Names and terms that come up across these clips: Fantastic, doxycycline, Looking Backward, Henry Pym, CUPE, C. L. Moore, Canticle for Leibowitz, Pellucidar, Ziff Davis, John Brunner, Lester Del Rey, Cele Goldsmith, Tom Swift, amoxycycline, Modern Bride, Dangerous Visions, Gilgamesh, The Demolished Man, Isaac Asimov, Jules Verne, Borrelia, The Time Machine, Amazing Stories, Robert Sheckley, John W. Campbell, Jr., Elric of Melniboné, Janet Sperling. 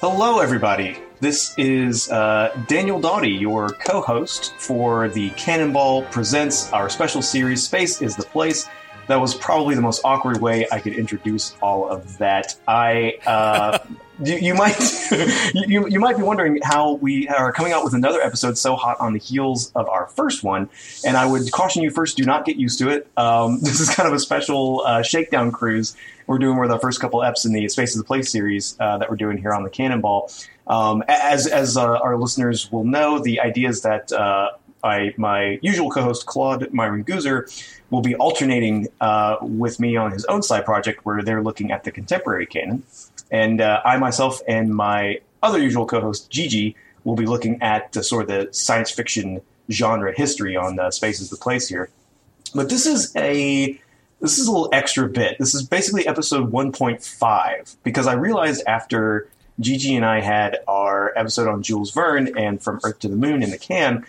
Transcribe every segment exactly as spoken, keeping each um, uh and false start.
Hello, everybody. This is uh, Daniel Doughty, your co-host for the Cannonball Presents, our special series, Space is the Place. That was probably the most awkward way I could introduce all of that. I, uh, you, you might, you, you might be wondering how we are coming out with another episode so hot on the heels of our first one, and I would caution you first: do not get used to it. Um, this is kind of a special uh, shakedown cruise we're doing with our first couple eps in the Space is the Place series uh, that we're doing here on the Cannonball. Um, as as uh, our listeners will know, the idea is that uh, I, my usual co-host Claude Myron-Goozer will be alternating uh, with me on his own side project where they're looking at the contemporary canon. And uh, I myself and my other usual co-host Gigi will be looking at uh, sort of the science fiction genre history on uh, Space is the Place here. But this is a... This is a little extra bit. This is basically episode one point five, because I realized after Gigi and I had our episode on Jules Verne and From Earth to the Moon in the can,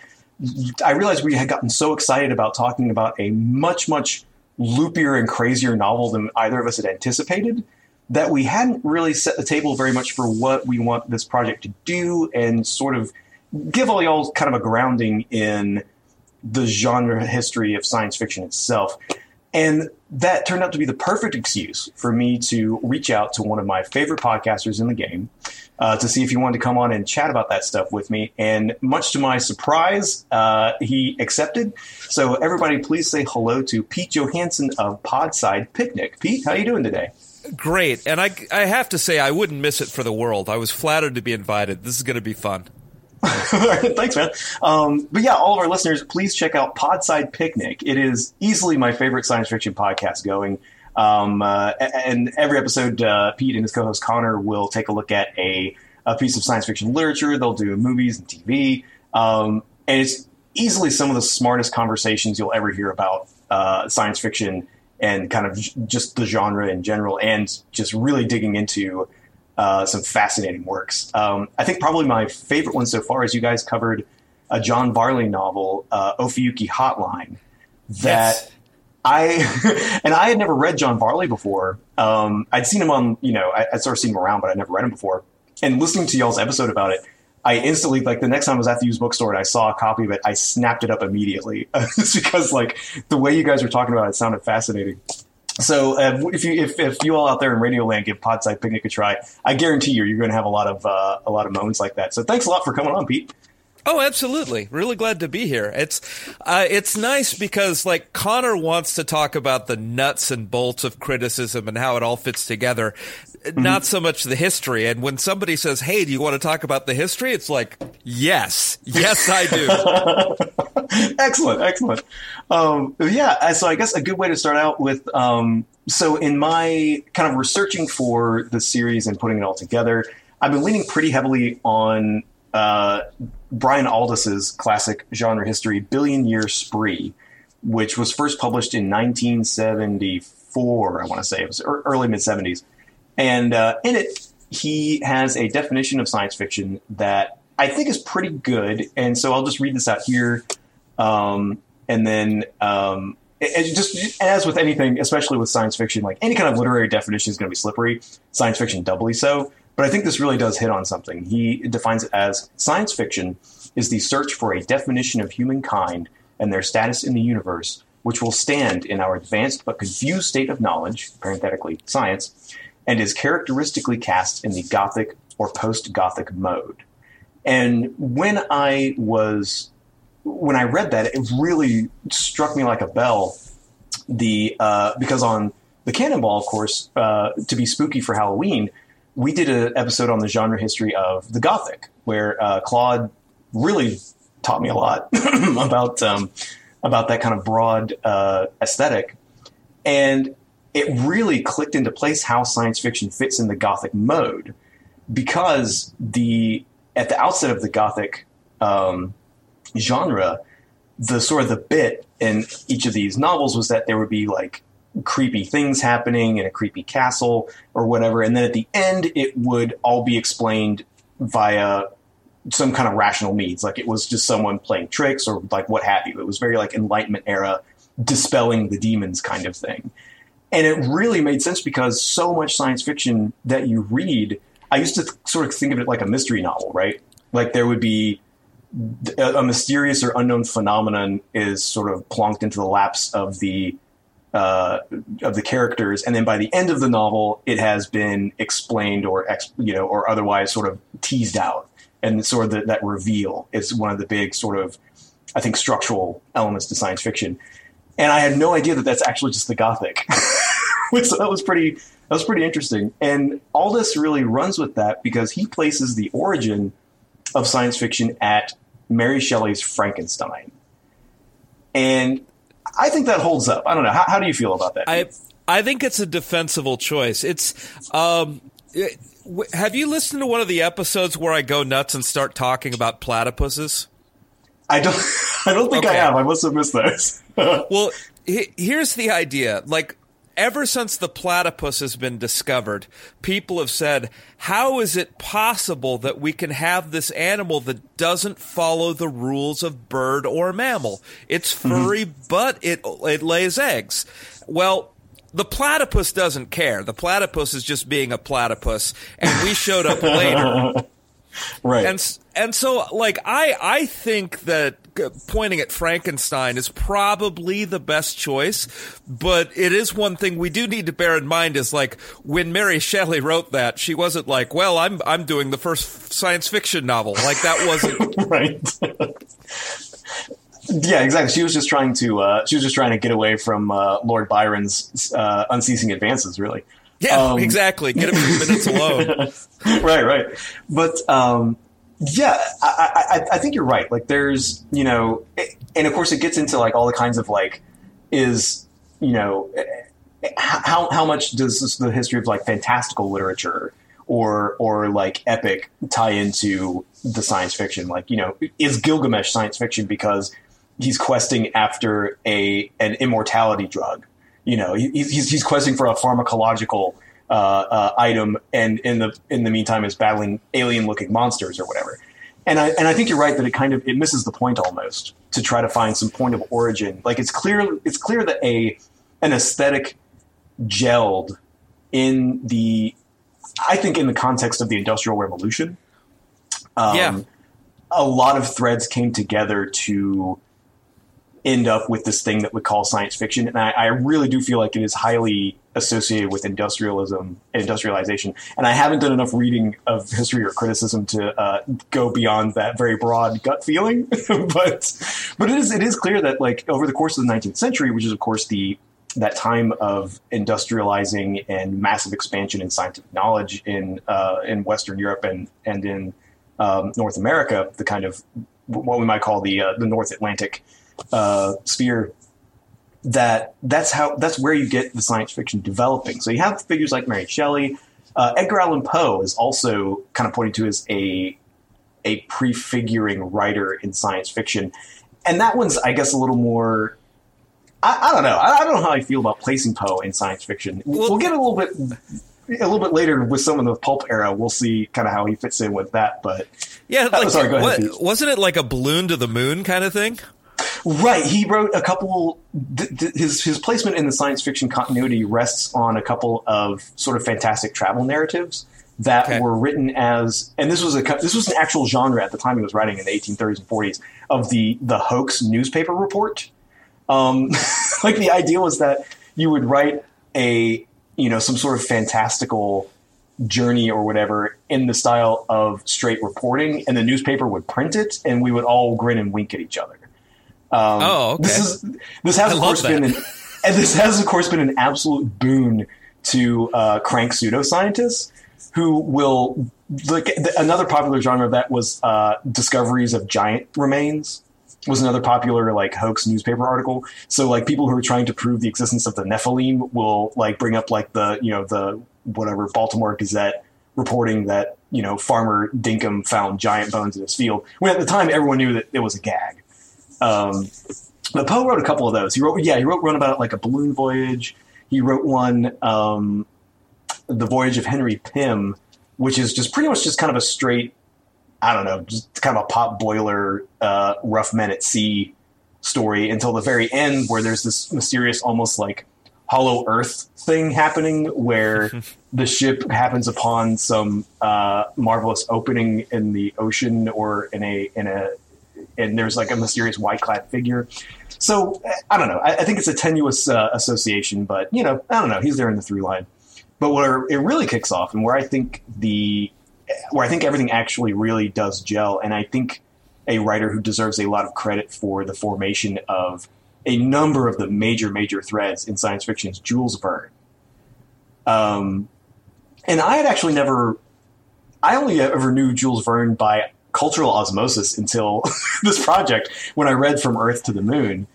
I realized we had gotten so excited about talking about a much, much loopier and crazier novel than either of us had anticipated that we hadn't really set the table very much for what we want this project to do and sort of give all y'all kind of a grounding in the genre history of science fiction itself. And that turned out to be the perfect excuse for me to reach out to one of my favorite podcasters in the game uh, to see if he wanted to come on and chat about that stuff with me. And much to my surprise, uh, he accepted. So everybody, please say hello to Pete Johannsen of Podside Picnic. Pete, how are you doing today? Great. And I, I have to say, I wouldn't miss it for the world. I was flattered to be invited. This is going to be fun. Thanks, man. Um, but yeah, all of our listeners, please check out Podside Picnic. It is easily my favorite science fiction podcast going. Um, uh, and every episode, uh, Pete and his co-host Connor will take a look at a, a piece of science fiction literature. They'll do movies and T V. Um, and it's easily some of the smartest conversations you'll ever hear about uh, science fiction and kind of just the genre in general, and just really digging into Uh, some fascinating works. Um, I think probably my favorite one so far is you guys covered a John Varley novel, uh, Ophiuchi Hotline, that yes. I, and I had never read John Varley before. Um, I'd seen him on, you know, I, I'd sort of seen him around, but I'd never read him before. And listening to y'all's episode about it, I instantly, like the next time I was at the used bookstore and I saw a copy of it, I snapped it up immediately. It's because like the way you guys were talking about it, it sounded fascinating. So uh, if you if, if you all out there in Radio Land give Podside Picnic a try, I guarantee you you're going to have a lot of uh, a lot of moans like that. So thanks a lot for coming on, Pete. Oh, absolutely! Really glad to be here. It's uh, it's nice because like Connor wants to talk about the nuts and bolts of criticism and how it all fits together, mm-hmm. not so much the history. And when somebody says, "Hey, do you want to talk about the history?" It's like, "Yes, yes, I do." Excellent, excellent. Um, yeah, so I guess a good way to start out with, um, so in my kind of researching for the series and putting it all together, I've been leaning pretty heavily on uh, Brian Aldiss's classic genre history, Billion Year Spree, which was first published in nineteen seventy-four, I want to say. It was early, mid-seventies. And uh, in it, he has a definition of science fiction that I think is pretty good. And so I'll just read this out here. Um, and then um, And just as with anything, especially with science fiction, like any kind of literary definition is going to be slippery, science fiction doubly so. But I think this really does hit on something. He defines it as science fiction is the search for a definition of humankind and their status in the universe, which will stand in our advanced but confused state of knowledge, parenthetically science, and is characteristically cast in the Gothic or post-Gothic mode. And when I was... when I read that, it really struck me like a bell. The uh, because on the Cannonball, of course, uh, to be spooky for Halloween, we did an episode on the genre history of the Gothic, where uh, Claude really taught me a lot about um, about that kind of broad uh, aesthetic, and it really clicked into place how science fiction fits in the Gothic mode, because the at the outset of the Gothic Um, genre, the sort of the bit in each of these novels was that there would be like creepy things happening in a creepy castle or whatever, and then at the end it would all be explained via some kind of rational means, like it was just someone playing tricks or like what have you. It was very like Enlightenment era dispelling the demons kind of thing, and it really made sense because so much science fiction that you read, I used to th- sort of think of it like a mystery novel, right? Like there would be a mysterious or unknown phenomenon is sort of plonked into the laps of the uh, of the characters, and then by the end of the novel, it has been explained or ex- you know or otherwise sort of teased out, and sort of the, that reveal is one of the big sort of, I think, structural elements to science fiction. And I had no idea that that's actually just the Gothic, which that was pretty that was pretty interesting. And all this really runs with that because he places the origin of science fiction at Mary Shelley's Frankenstein. And I think that holds up. I don't know. How, how do you feel about that? I I think it's a defensible choice. It's um, it, w- have you listened to one of the episodes where I go nuts and start talking about platypuses? I don't I don't think okay. I have. I must have missed those. Well, he, here's the idea. Like, ever since the platypus has been discovered, people have said, how is it possible that we can have this animal that doesn't follow the rules of bird or mammal? It's furry, mm-hmm. but it it lays eggs. Well, the platypus doesn't care. The platypus is just being a platypus, and we showed up later. Right. And and so, like, I, I think that pointing at Frankenstein is probably the best choice, but it is one thing we do need to bear in mind is, like, when Mary Shelley wrote that, she wasn't like, well, I'm I'm doing the first science fiction novel. Like, that wasn't... Right. Yeah, exactly. She was just trying to, uh, she was just trying to get away from uh, Lord Byron's uh, unceasing advances, really. Yeah, um, exactly. Get a few minutes alone. Right, right. But, um, yeah, I, I, I think you're right. Like, there's, you know, it, and of course it gets into, like, all the kinds of, like, is, you know, how how much does this, the history of, like, fantastical literature or, or like, epic tie into the science fiction? Like, you know, is Gilgamesh science fiction because he's questing after a an immortality drug? You know, he, he's he's questing for a pharmacological uh, uh, item, and in the in the meantime is battling alien-looking monsters or whatever. And I and I think you're right that it kind of it misses the point almost to try to find some point of origin. Like it's clear it's clear that a an aesthetic gelled in the I think in the context of the Industrial Revolution. Um, yeah, a lot of threads came together to end up with this thing that we call science fiction. And I, I really do feel like it is highly associated with industrialism, industrialization. And I haven't done enough reading of history or criticism to uh, go beyond that very broad gut feeling. but but it is it is clear that, like, over the course of the nineteenth century, which is, of course, the that time of industrializing and massive expansion in scientific knowledge in uh, in Western Europe and, and in um, North America, the kind of what we might call the uh, the North Atlantic Uh, sphere, that that's how that's where you get the science fiction developing. So you have figures like Mary Shelley. Uh, Edgar Allan Poe is also kind of pointed to as a a prefiguring writer in science fiction, and that one's, I guess, a little more. I, I don't know. I, I don't know how I feel about placing Poe in science fiction. We'll, we'll get a little bit a little bit later with some of the pulp era. We'll see kind of how he fits in with that. But yeah, like, oh, sorry, go ahead, what, wasn't it like a balloon to the moon kind of thing? Right. He wrote a couple th- – th- his his placement in the science fiction continuity rests on a couple of sort of fantastic travel narratives that okay. were written as – and this was a this was an actual genre at the time he was writing in the eighteen thirties and forties of the, the hoax newspaper report. Um, like the idea was that you would write a – you know, some sort of fantastical journey or whatever in the style of straight reporting, and the newspaper would print it and we would all grin and wink at each other. Um, oh, okay. This is this has I of course that. been an, and this has of course been an absolute boon to uh, crank pseudoscientists who will look. Another popular genre of that was uh, discoveries of giant remains was another popular like hoax newspaper article. So like people who are trying to prove the existence of the Nephilim will like bring up like the you know the whatever Baltimore Gazette reporting that you know farmer Dinkum found giant bones in his field. When at the time everyone knew that it was a gag. Um, but Poe wrote a couple of those. He wrote, yeah, he wrote one about like a balloon voyage. He wrote one, um, the Voyage of Henry Pym, which is just pretty much just kind of a straight, I don't know, just kind of a pot boiler, uh, rough men at sea story until the very end where there's this mysterious, almost like hollow earth thing happening where the ship happens upon some, uh, marvelous opening in the ocean or in a, in a, and there's like a mysterious white-clad figure. So, I don't know. I, I think it's a tenuous uh, association, but, you know, I don't know. He's there in the through line. But where it really kicks off and where I think the where I think everything actually really does gel, and I think a writer who deserves a lot of credit for the formation of a number of the major, major threads in science fiction is Jules Verne. Um, and I had actually never... I only ever knew Jules Verne by cultural osmosis until this project when I read From Earth to the Moon.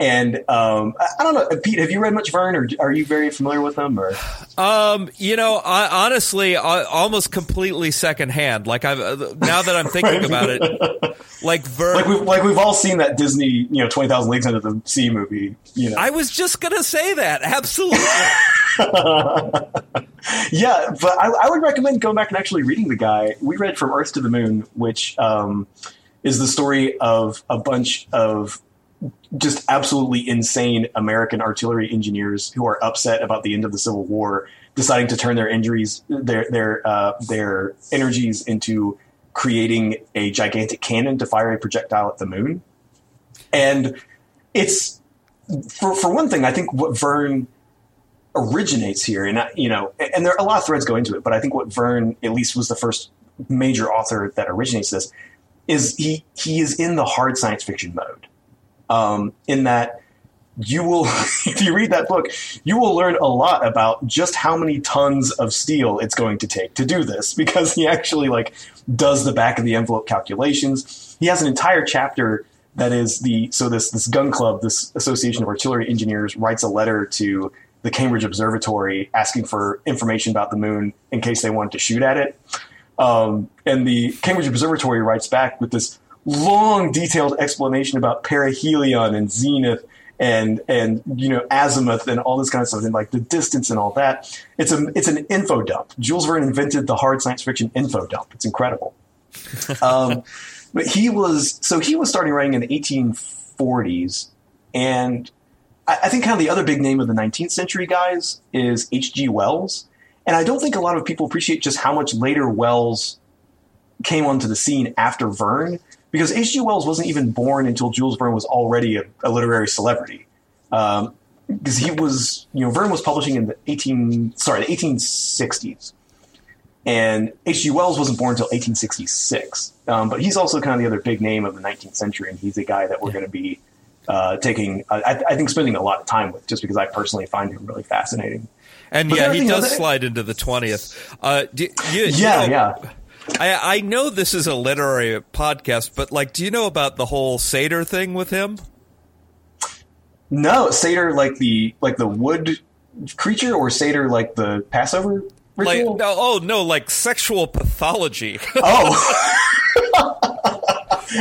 And um, I, I don't know, Pete, have you read much Verne or are you very familiar with him? Or? Um, you know, I, honestly, I, almost completely secondhand. Like I've, now that I'm thinking right. about it, like Verne. Like we've, like we've all seen that Disney, you know, twenty thousand Leagues Under the Sea movie. You know, I was just going to say that. Absolutely. Yeah, but I, I would recommend going back and actually reading the guy. We read From Earth to the Moon, which um, is the story of a bunch of just absolutely insane American artillery engineers who are upset about the end of the Civil War, deciding to turn their injuries, their their uh, their energies into creating a gigantic cannon to fire a projectile at the moon. And it's for for one thing, I think what Verne originates here, and you know, and there are a lot of threads go into it, but I think what Verne at least was the first major author that originates this is he he is in the hard science fiction mode. Um, in that you will, if you read that book, you will learn a lot about just how many tons of steel it's going to take to do this, because he actually like does the back of the envelope calculations. He has an entire chapter that is the so this this gun club, this Association of Artillery Engineers, writes a letter to the Cambridge Observatory asking for information about the moon in case they wanted to shoot at it. Um, and the Cambridge Observatory writes back with this long, detailed explanation about perihelion and zenith and, and, you know, azimuth and all this kind of stuff and like the distance and all that. It's a, it's an info dump. Jules Verne invented the hard science fiction info dump. It's incredible. um, but he was, so he was starting writing in the eighteen forties, and I think kind of the other big name of the nineteenth century guys is H G Wells. And I don't think a lot of people appreciate just how much later Wells came onto the scene after Verne, because H G Wells wasn't even born until Jules Verne was already a, a literary celebrity. Um, because he was, you know, Verne was publishing in the eighteen, sorry, the eighteen sixties. And H G Wells wasn't born until eighteen sixty-six. Um, but he's also kind of the other big name of the nineteenth century. And he's a guy that we're yeah. going to be, Uh, taking, I, I think, spending a lot of time with, just because I personally find him really fascinating. And but yeah, he does other... slide into the twentieth. Uh, do, you, yeah, you know, yeah. I, I know this is a literary podcast, but like, do you know about the whole satyr thing with him? No, satyr like the like the wood creature, or satyr like the Passover ritual? Like, no, oh no, like sexual pathology. Oh.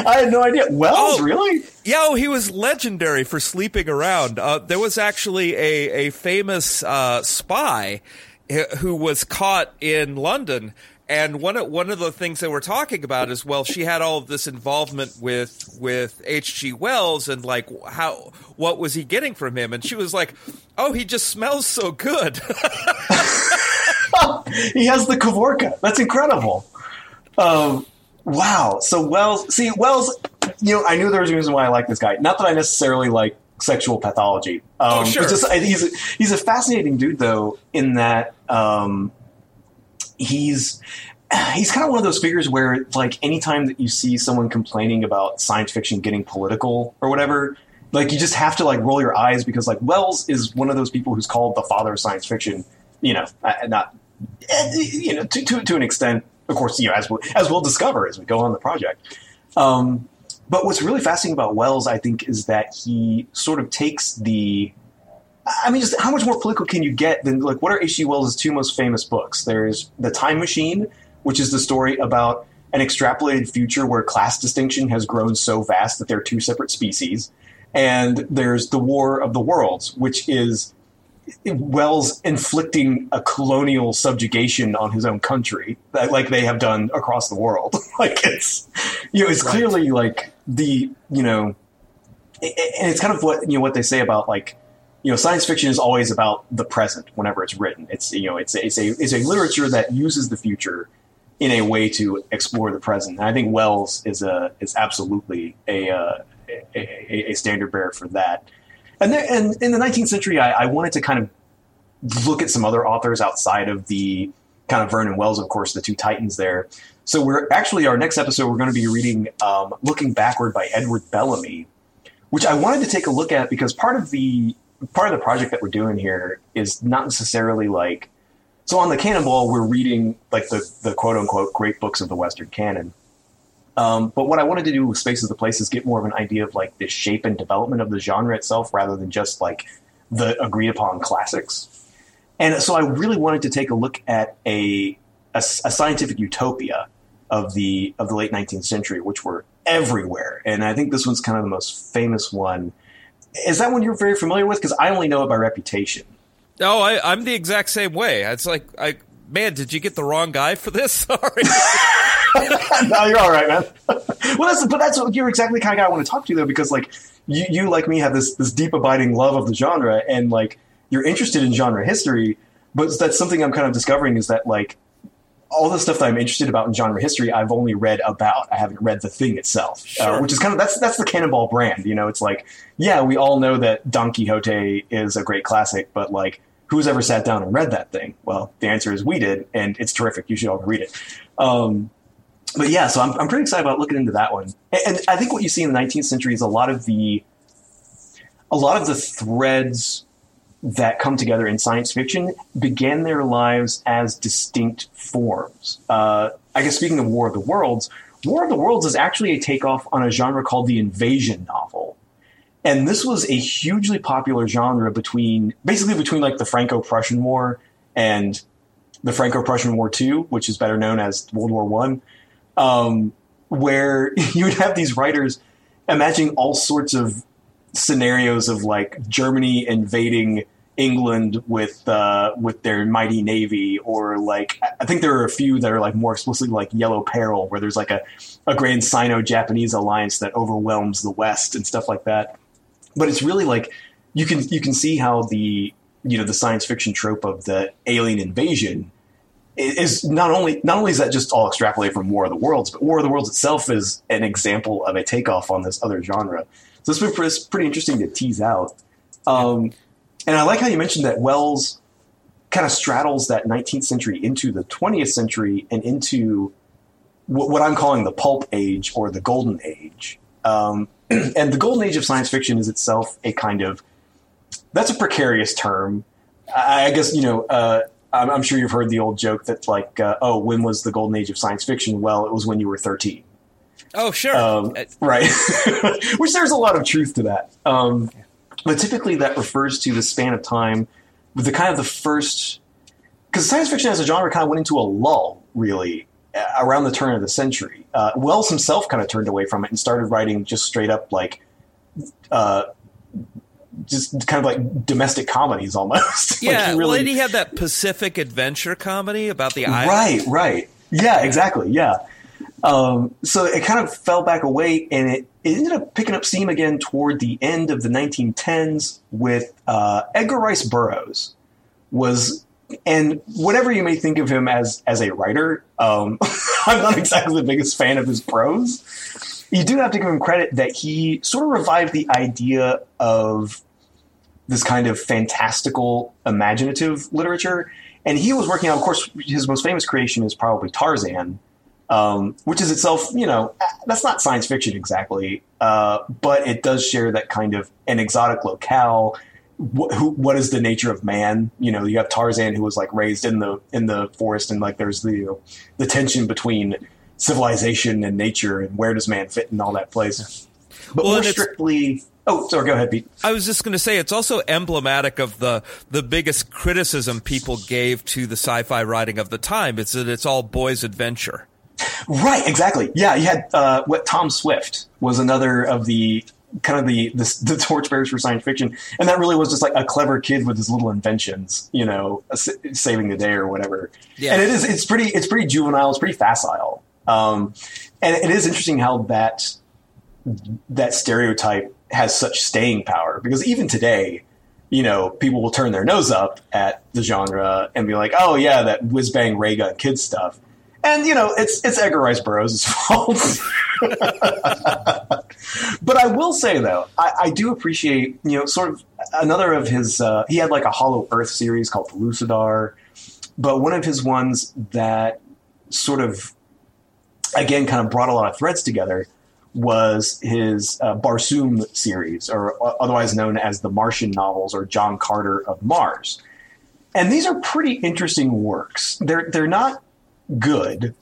I had no idea. Wells, oh, really? Yeah, oh, he was legendary for sleeping around. Uh, there was actually a, a famous uh, spy who was caught in London, And one of, one of the things that we're talking about is, well, she had all of this involvement with with H G. Wells and, like, how what was he getting from him? And she was like, oh, he just smells so good. He has the Kavorka. That's incredible. Um, wow. So Wells – see, Wells – you know, I knew there was a reason why I like this guy. Not that I necessarily like sexual pathology. Um, oh, sure. Just, he's, a, he's a fascinating dude, though, in that um, – He's he's kind of one of those figures where, like, anytime that you see someone complaining about science fiction getting political or whatever, like, you just have to, like, roll your eyes because, like, Wells is one of those people who's called the father of science fiction, you know, not, you know, to to, to an extent, of course, you know, as we'll, as we'll discover as we go on the project. Um, but what's really fascinating about Wells, I think, is that he sort of takes the... I mean, just how much more political can you get than, like, what are H G. Wells' two most famous books? There's The Time Machine, which is the story about an extrapolated future where class distinction has grown so vast that they're two separate species. And there's The War of the Worlds, which is Wells inflicting a colonial subjugation on his own country, that, like, they have done across the world. Like, it's, you know, it's right. Clearly, like, the, you know, and it's kind of what, you know, what they say about, like, you know, science fiction is always about the present whenever it's written. It's, you know, it's it's a it's a literature that uses the future in a way to explore the present. And I think Wells is a is absolutely a uh, a, a standard bearer for that. And there, and in the nineteenth century, I, I wanted to kind of look at some other authors outside of the kind of Verne and Wells, of course, the two titans there. So we're actually our next episode, we're going to be reading um, Looking Backward by Edward Bellamy, which I wanted to take a look at because part of the Part of the project that we're doing here is not necessarily like, so on the Cannonball, we're reading like the, the quote unquote great books of the Western canon. Um, but what I wanted to do with Space is the Place is get more of an idea of like the shape and development of the genre itself rather than just like the agreed upon classics. And so I really wanted to take a look at a, a, a scientific utopia of the, of the late nineteenth century, which were everywhere. And I think this one's kind of the most famous one. Is that one you're very familiar with? Because I only know it by reputation. No, I, I'm the exact same way. It's like, I, man, did you get the wrong guy for this? Sorry. No, you're all right, man. Well, that's but that's you're exactly the kind of guy I want to talk to, though, because like you, you like me, have this this deep abiding love of the genre, and like you're interested in genre history. But that's something I'm kind of discovering is that like all the stuff that I'm interested about in genre history, I've only read about. I haven't read the thing itself, sure. uh, which is kind of that's that's the Cannonball brand. You know, it's like, yeah, we all know that Don Quixote is a great classic, but like, who's ever sat down and read that thing? Well, the answer is we did, and it's terrific. You should all read it. Um, but yeah, so I'm I'm pretty excited about looking into that one. And, and I think what you see in the nineteenth century is a lot of the a lot of the threads that come together in science fiction began their lives as distinct forms. Uh, I guess speaking of War of the Worlds, War of the Worlds is actually a takeoff on a genre called the invasion novel. And this was a hugely popular genre between, basically between like the Franco-Prussian War and the Franco-Prussian War two, which is better known as World War One, um, where you would have these writers imagining all sorts of scenarios of like Germany invading England with uh, with their mighty navy, or like I think there are a few that are like more explicitly like Yellow Peril, where there's like a, a grand Sino-Japanese alliance that overwhelms the West and stuff like that. But it's really like you can you can see how the you know the science fiction trope of the alien invasion is not only not only is that just all extrapolated from War of the Worlds, but War of the Worlds itself is an example of a takeoff on this other genre. So it's been pretty, pretty interesting to tease out. Um, And I like how you mentioned that Wells kind of straddles that nineteenth century into the twentieth century and into what, what I'm calling the pulp age or the golden age. Um, and the golden age of science fiction is itself a kind of – that's a precarious term. I, I guess, you know, uh, I'm, I'm sure you've heard the old joke that like, uh, oh, when was the golden age of science fiction? Well, it was when you were thirteen. Oh, sure. Um, right. Which there's a lot of truth to that. Um But typically that refers to the span of time with the kind of the first – because science fiction as a genre kind of went into a lull, really, around the turn of the century. Uh, Wells himself kind of turned away from it and started writing just straight up like uh, – just kind of like domestic comedies almost. Yeah, like he really, well, and he had that Pacific Adventure comedy about the island. Right, right. Yeah, exactly. Yeah. Um, so it kind of fell back away, and it, it ended up picking up steam again toward the end of the nineteen tens with uh, Edgar Rice Burroughs. Was and whatever you may think of him as as a writer, um, I'm not exactly the biggest fan of his prose. You do have to give him credit that he sort of revived the idea of this kind of fantastical, imaginative literature. And he was working on, of course, his most famous creation is probably Tarzan, um, which is itself, you know, that's not science fiction exactly, uh, but it does share that kind of an exotic locale. What, who, what is the nature of man? You know, you have Tarzan, who was like raised in the in the forest, and like there's the you know, the tension between civilization and nature, and where does man fit in all that place? But well, more strictly. Oh, sorry, go ahead, Pete. I was just going to say, it's also emblematic of the the biggest criticism people gave to the sci-fi writing of the time. It's that it's all boys' adventure. Right, exactly. Yeah, you had uh, what Tom Swift was another of the kind of the, the the torchbearers for science fiction. And that really was just like a clever kid with his little inventions, you know, saving the day or whatever. Yeah. And it is, it's pretty, it's pretty juvenile. It's pretty facile. Um, and it is interesting how that, that stereotype has such staying power, because even today, you know, people will turn their nose up at the genre and be like, oh yeah, that whiz-bang ray gun kid stuff. And, you know, it's it's Edgar Rice Burroughs' fault. But I will say, though, I, I do appreciate, you know, sort of another of his uh, – he had like a Hollow Earth series called Pellucidar. But one of his ones that sort of, again, kind of brought a lot of threads together was his uh, Barsoom series, or otherwise known as the Martian novels, or John Carter of Mars. And these are pretty interesting works. They're They're not – good,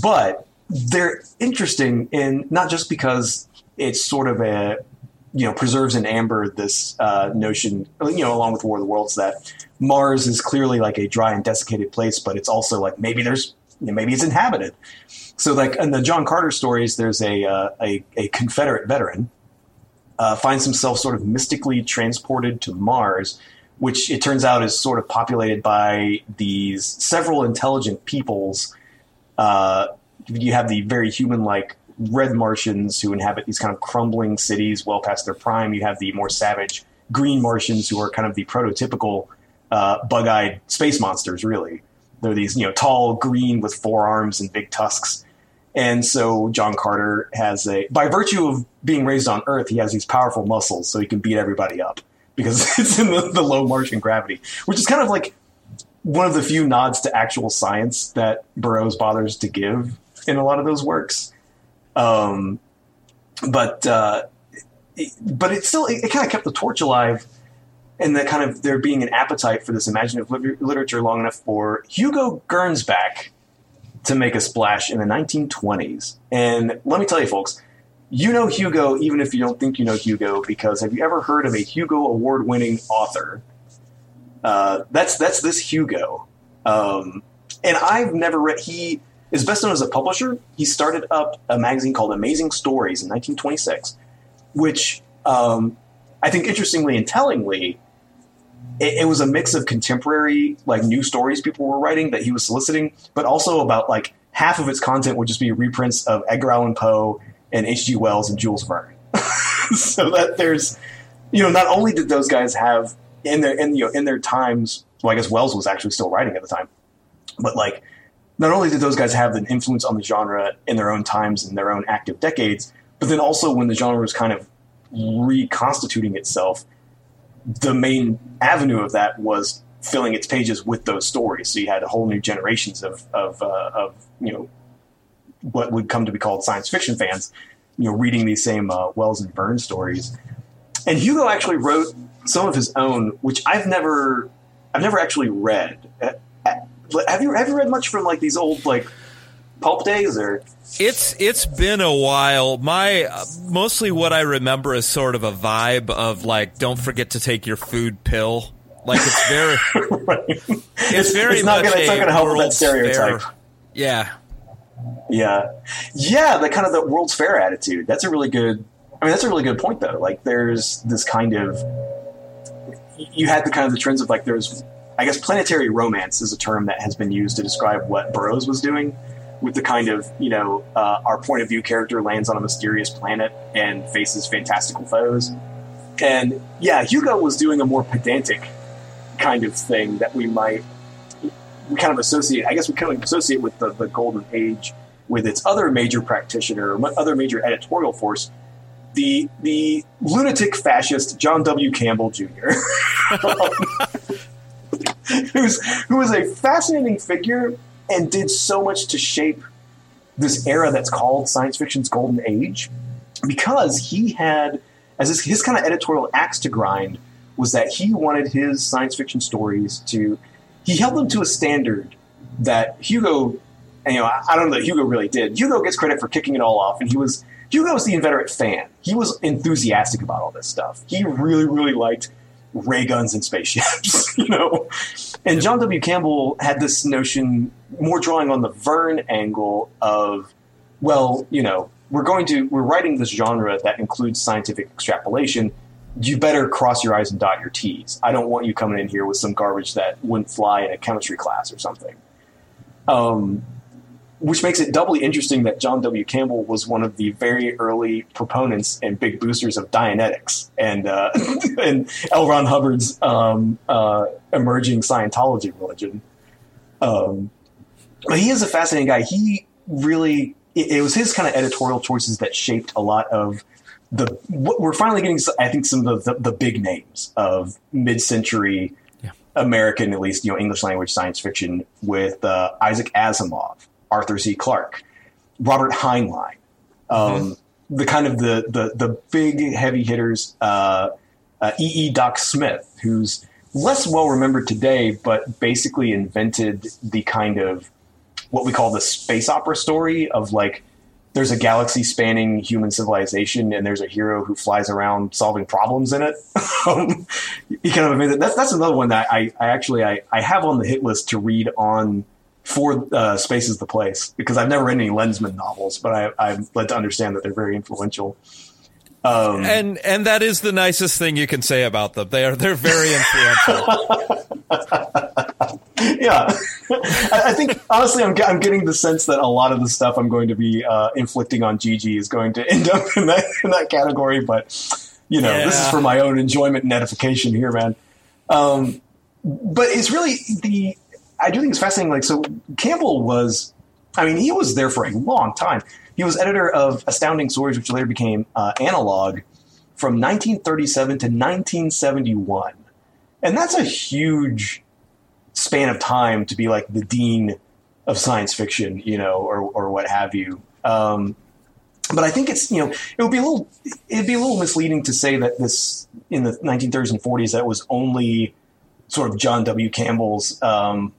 but they're interesting, in not just because it's sort of a, you know, preserves in amber this uh, notion, you know, along with War of the Worlds, that Mars is clearly like a dry and desiccated place, but it's also like maybe there's, you know, maybe it's inhabited. So like in the John Carter stories, there's a uh, a, a Confederate veteran uh, finds himself sort of mystically transported to Mars, which it turns out is sort of populated by these several intelligent peoples. Uh, you have the very human-like red Martians who inhabit these kind of crumbling cities well past their prime. You have the more savage green Martians, who are kind of the prototypical uh, bug-eyed space monsters, really. They're these, you know, tall, green with forearms and big tusks. And so John Carter has a... By virtue of being raised on Earth, he has these powerful muscles, so he can beat everybody up, because it's in the, the low Martian gravity, which is kind of like one of the few nods to actual science that Burroughs bothers to give in a lot of those works. Um, but uh, it, but it still, it, it kind of kept the torch alive, and that kind of there being an appetite for this imaginative li- literature long enough for Hugo Gernsback to make a splash in the nineteen twenties. And let me tell you, folks, you know Hugo even if you don't think you know Hugo, because have you ever heard of a Hugo award-winning author? Uh, that's that's this Hugo. Um, and I've never read... He is best known as a publisher. He started up a magazine called Amazing Stories in nineteen twenty-six, which um, I think interestingly and tellingly, it, it was a mix of contemporary, like new stories people were writing that he was soliciting, but also about like half of its content would just be reprints of Edgar Allan Poe and H G Wells and Jules Verne. So that there's, you know, not only did those guys have in their, in, you know, in their times, well, I guess Wells was actually still writing at the time, but like, not only did those guys have an influence on the genre in their own times and their own active decades, but then also when the genre was kind of reconstituting itself, the main avenue of that was filling its pages with those stories. So you had a whole new generations of, of, uh, of, you know, what would come to be called science fiction fans, you know, reading these same uh, Wells and Verne stories. And Hugo actually wrote some of his own, which I've never, I've never actually read. Have you, have you read much from like these old, like pulp days or? It's, it's been a while. My, uh, mostly what I remember is sort of a vibe of like, don't forget to take your food pill. Like it's very, right. it's, it's very, it's not going to help with that stereotype. Fair. Yeah. Yeah. Yeah, the kind of the World's Fair attitude. That's a really good I mean that's a really good point though. Like there's this kind of you had the kind of the trends of like there's I guess planetary romance is a term that has been used to describe what Burroughs was doing, with the kind of, you know, uh, our point of view character lands on a mysterious planet and faces fantastical foes. And yeah, Hugo was doing a more pedantic kind of thing that we might, we kind of associate, I guess we kind of associate with the, the Golden Age with its other major practitioner, other major editorial force, the the lunatic fascist John W. Campbell Junior Who's, who was a fascinating figure and did so much to shape this era that's called science fiction's Golden Age, because he had, as his, his kind of editorial axe to grind, was that he wanted his science fiction stories to, he held them to a standard that Hugo, and, you know, I, I don't know that Hugo really did. Hugo gets credit for kicking it all off, and he was, Hugo was the inveterate fan. He was enthusiastic about all this stuff. He really, really liked ray guns and spaceships, you know. And John W. Campbell had this notion, more drawing on the Verne angle of, well, you know, we're going to, we're writing this genre that includes scientific extrapolation. You better cross your I's and dot your T's. I don't want you coming in here with some garbage that wouldn't fly in a chemistry class or something. Um, which makes it doubly interesting that John W. Campbell was one of the very early proponents and big boosters of Dianetics and uh, and L. Ron Hubbard's um, uh, emerging Scientology religion. Um, but he is a fascinating guy. He really, it, it was his kind of editorial choices that shaped a lot of the, what we're finally getting, I think, some of the, the, the big names of mid-century yeah. American, at least, you know, English language science fiction with uh, Isaac Asimov, Arthur C. Clarke, Robert Heinlein, um, mm-hmm. the kind of the the, the big heavy hitters, uh, uh, E E. Doc Smith, who's less well remembered today, but basically invented the kind of what we call the space opera story of, like, there's a galaxy spanning human civilization and there's a hero who flies around solving problems in it. um, he kind of invented, that's, that's another one that I, I actually I, I have on the hit list to read on for uh, Space is the Place, because I've never read any Lensman novels, but I, I've led to understand that they're very influential. Um, and and that is the nicest thing you can say about them. They are they're very influential. yeah, I, I think honestly, I'm I'm getting the sense that a lot of the stuff I'm going to be uh, inflicting on Gigi is going to end up in that in that category. But you know, yeah. This is for my own enjoyment and edification here, man. Um, but it's really the. I do think it's fascinating. Like, so Campbell was, I mean, he was there for a long time. He was editor of Astounding Stories, which later became uh, Analog, from nineteen thirty-seven to nineteen seventy-one. And that's a huge span of time to be, like, the dean of science fiction, you know, or, or what have you. Um, but I think it's, you know, it would be a little, it'd be a little misleading to say that this, in the nineteen thirties and forties, that was only sort of John W. Campbell's, um,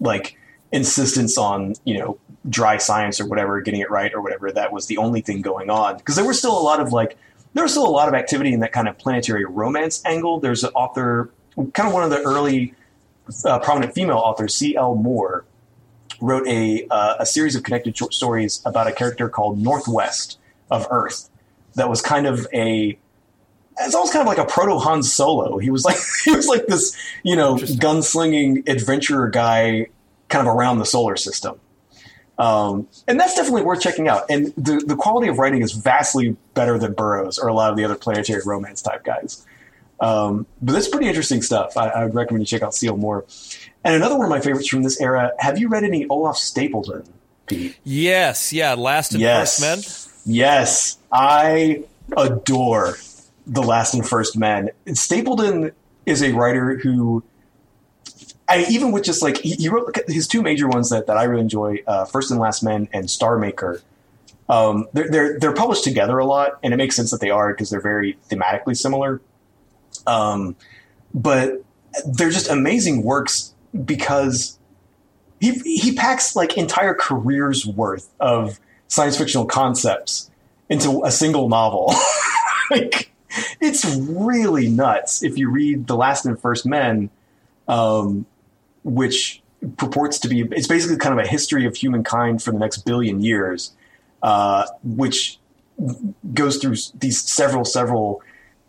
like, insistence on, you know, dry science or whatever, getting it right or whatever, that was the only thing going on. Because there were still a lot of, like, there was still a lot of activity in that kind of planetary romance angle. There's an author, kind of one of the early uh, prominent female authors, C L Moore, wrote a, uh, a series of connected short stories about a character called Northwest of Earth that was kind of a, it's almost kind of like a proto Han Solo. He was like, he was like this, you know, gunslinging adventurer guy kind of around the solar system. Um, and that's definitely worth checking out. And the, the quality of writing is vastly better than Burroughs or a lot of the other planetary romance type guys. Um, but that's pretty interesting stuff. I, I would recommend you check out Cele Moore. And another one of my favorites from this era. Have you read any Olaf Stapledon, Pete? Yes. Yeah. Last and yes. First Men. Yes. I adore The Last and First Men. Stapledon is a writer who, I even with just like, he, he wrote his two major ones that, that I really enjoy, uh, First and Last Men and Star Maker. Um, they're, they're, they're published together a lot, and it makes sense that they are because they're very thematically similar. Um, but they're just amazing works because he, he packs like entire careers worth of science fictional concepts into a single novel. Like, it's really nuts if you read The Last and First Men, um, which purports to be, it's basically kind of a history of humankind for the next billion years, uh, which goes through these several, several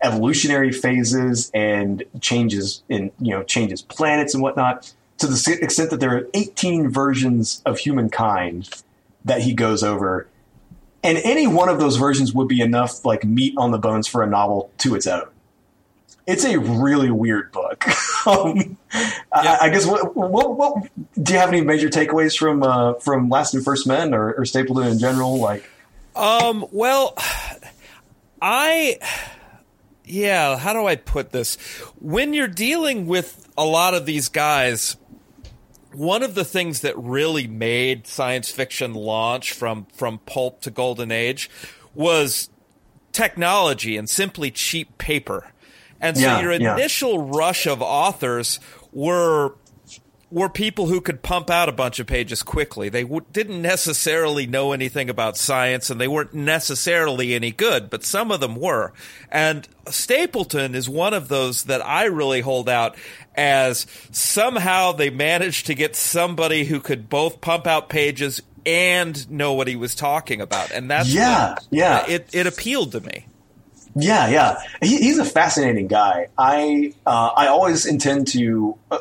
evolutionary phases and changes in, you know, changes planets and whatnot. to the extent that there are eighteen versions of humankind that he goes over. And any one of those versions would be enough, like, meat on the bones for a novel to its own. It's a really weird book. um, yeah. I, I guess, what, what, what, do you have any major takeaways from uh, from Last and First Men or, or Stapleton in general? Like, um, well, I... Yeah, how do I put this? When you're dealing with a lot of these guys, one of the things that really made science fiction launch from, from pulp to golden age was technology and simply cheap paper. And so yeah, your initial yeah. rush of authors were were people who could pump out a bunch of pages quickly. They w- didn't necessarily know anything about science, and they weren't necessarily any good, but some of them were. And Stapleton is one of those that I really hold out as somehow they managed to get somebody who could both pump out pages and know what he was talking about. And that's yeah, what, yeah. Uh, it, it appealed to me. Yeah, yeah. He, he's a fascinating guy. I, uh, I always intend to... Uh,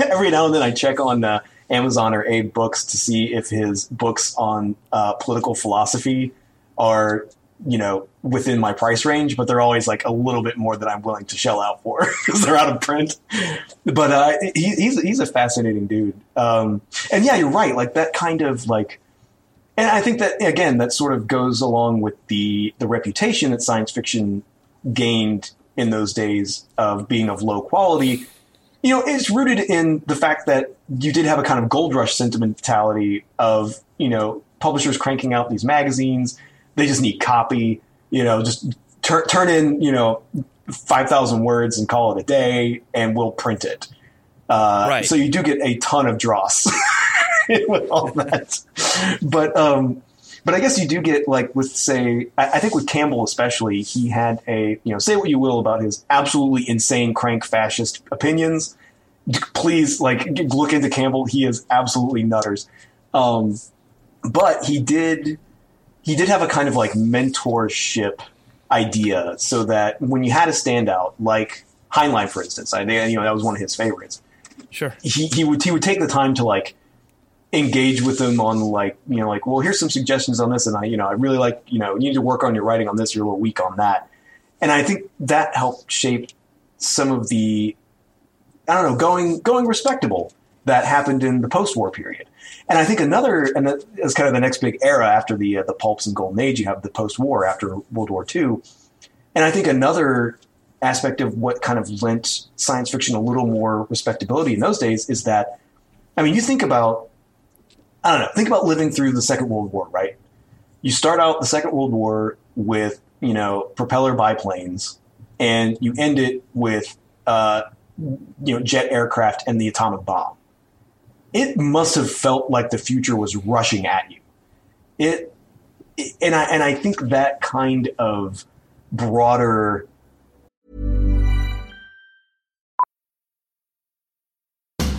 Every now and then I check on uh, Amazon or Abe Books to see if his books on uh, political philosophy are, you know, within my price range, but they're always like a little bit more than I'm willing to shell out for because they're out of print. But uh, he, he's he's a fascinating dude. Um, and yeah, you're right. Like that kind of like, and I think that, again, that sort of goes along with the, the reputation that science fiction gained in those days of being of low quality. You know, it's rooted in the fact that you did have a kind of gold rush sentimentality of, you know, publishers cranking out these magazines. They just need copy, you know, just tur- turn in, you know, five thousand words and call it a day and we'll print it. Uh, right. So you do get a ton of dross with all that. But um, but I guess you do get like with, say, I-, I think with Campbell especially, he had a, you know, say what you will about his absolutely insane crank fascist opinions. Please, like, look into Campbell. He is absolutely nutters. Um, but he did, he did have a kind of like mentorship idea, so that when you had a standout like Heinlein, for instance, I think, you know, that was one of his favorites. Sure, he he would he would take the time to like engage with them on like, you know, like, well, here's some suggestions on this, and I, you know, I really like, you know, you need to work on your writing on this. You're a little weak on that, and I think that helped shape some of the. I don't know, going going respectable that happened in the post-war period. And I think another, and that is kind of the next big era after the uh, the pulps and golden age, you have the post-war after World War Two. And I think another aspect of what kind of lent science fiction a little more respectability in those days is that, I mean, you think about, I don't know, think about living through the Second World War, right? You start out the Second World War with, you know, propeller biplanes, and you end it with... Uh, you know, jet aircraft and the atomic bomb. It must have felt like the future was rushing at you. It, it and I and I think that kind of broader.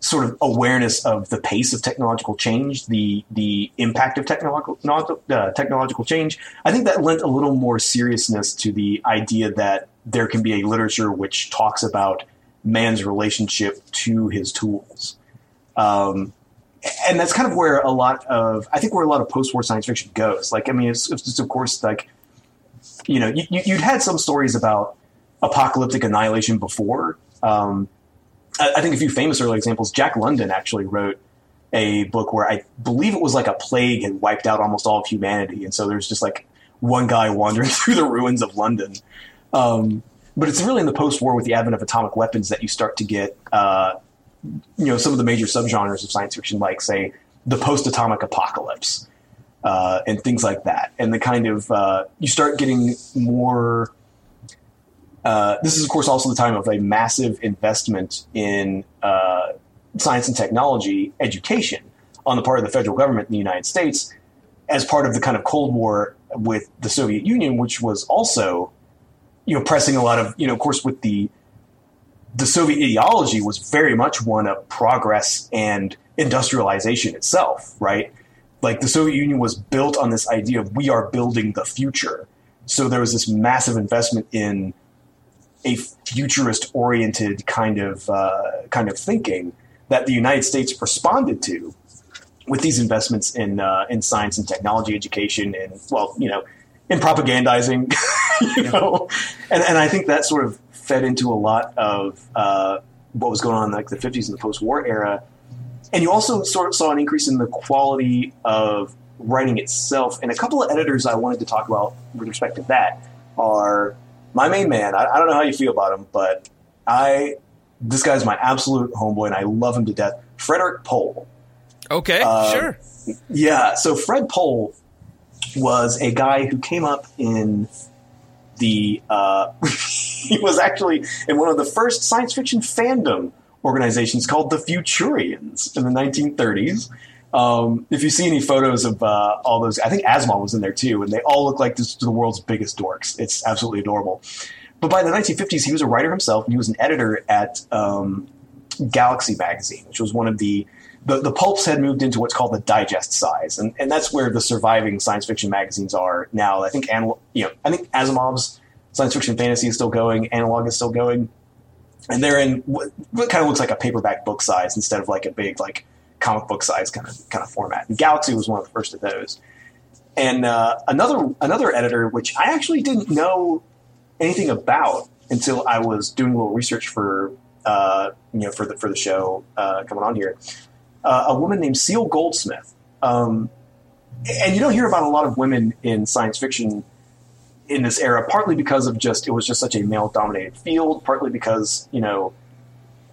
Sort of awareness of the pace of technological change, the the impact of technological uh, technological change. I think that lent a little more seriousness to the idea that there can be a literature which talks about man's relationship to his tools, um, and that's kind of where a lot of I think where a lot of post-war science fiction goes. Like, I mean, it's, it's of course like, you know, you, you'd had some stories about apocalyptic annihilation before. Um, I, I think a few famous early examples. Jack London actually wrote a book where I believe it was like a plague and wiped out almost all of humanity. And so there's just like one guy wandering through the ruins of London. Um, but it's really in the post-war with the advent of atomic weapons that you start to get, uh, you know, some of the major subgenres of science fiction, like, say, the post-atomic apocalypse uh, and things like that. And the kind of, uh, you start getting more, uh, this is, of course, also the time of a massive investment in uh, science and technology education on the part of the federal government in the United States as part of the kind of Cold War with the Soviet Union, which was also, you know, pressing a lot of, you know, of course, with the, the Soviet ideology was very much one of progress and industrialization itself, right? Like the Soviet Union was built on this idea of we are building the future. So there was this massive investment in a futurist-oriented kind of uh, kind of thinking that the United States responded to with these investments in uh, in science and technology education and, well, you know, in propagandizing, you know, and, and I think that sort of fed into a lot of uh, what was going on in like the fifties and the post-war era. And you also sort of saw an increase in the quality of writing itself. And a couple of editors I wanted to talk about with respect to that are my main man. I, I don't know how you feel about him, but I this guy's my absolute homeboy, and I love him to death. Frederick Pohl. Okay, uh, sure. Yeah, so Fred Pohl was a guy who came up in the uh, – he was actually in one of the first science fiction fandom organizations called the Futurians in the nineteen thirties. Um, if you see any photos of uh, all those, I think Asimov was in there too, and they all look like this, the world's biggest dorks. It's absolutely adorable. But by the nineteen fifties, he was a writer himself, and he was an editor at um, Galaxy magazine, which was one of the, the – the pulps had moved into what's called the digest size, and, and that's where the surviving science fiction magazines are now. I think Analog, you know, I think Asimov's Science Fiction Fantasy is still going, Analog is still going. And they're in what, what kind of looks like a paperback book size instead of like a big like comic book size kind of kind of format. And Galaxy was one of the first of those. And uh, another another editor, which I actually didn't know anything about until I was doing a little research for uh, you know for the for the show uh, coming on here, uh, a woman named Cele Goldsmith. Um, and you don't hear about a lot of women in science fiction in this era, partly because of just, it was just such a male dominated field, partly because, you know,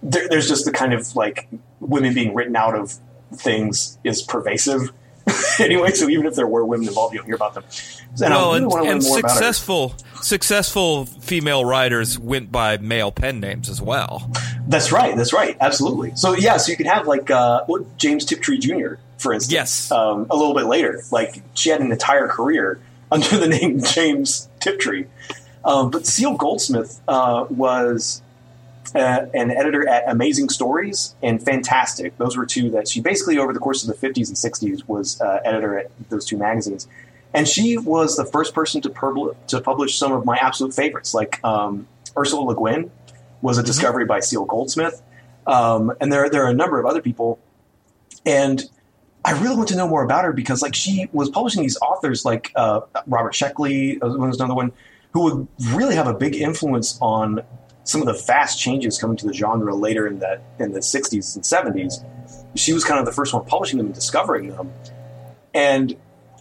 there, there's just the kind of like women being written out of things is pervasive anyway. So even if there were women involved, you don't hear about them. And well, I really and, want to learn and more successful, about her. Successful female writers went by male pen names as well. That's right. That's right. Absolutely. So yeah, so you could have like, uh, what James Tiptree Junior, for instance, yes. um, a little bit later, like she had an entire career under the name James Tiptree. Um, but Cele Goldsmith uh, was uh, an editor at Amazing Stories and Fantastic. Those were two that she basically, over the course of the fifties and sixties, was uh, editor at those two magazines. And she was the first person to, pur- to publish some of my absolute favorites, like um, Ursula Le Guin was a discovery by Cele Goldsmith. Um, and there, there are a number of other people. And I really want to know more about her because, like, she was publishing these authors like uh, Robert Sheckley, was another one, who would really have a big influence on some of the vast changes coming to the genre later in the in the sixties and seventies. She was kind of the first one publishing them and discovering them. And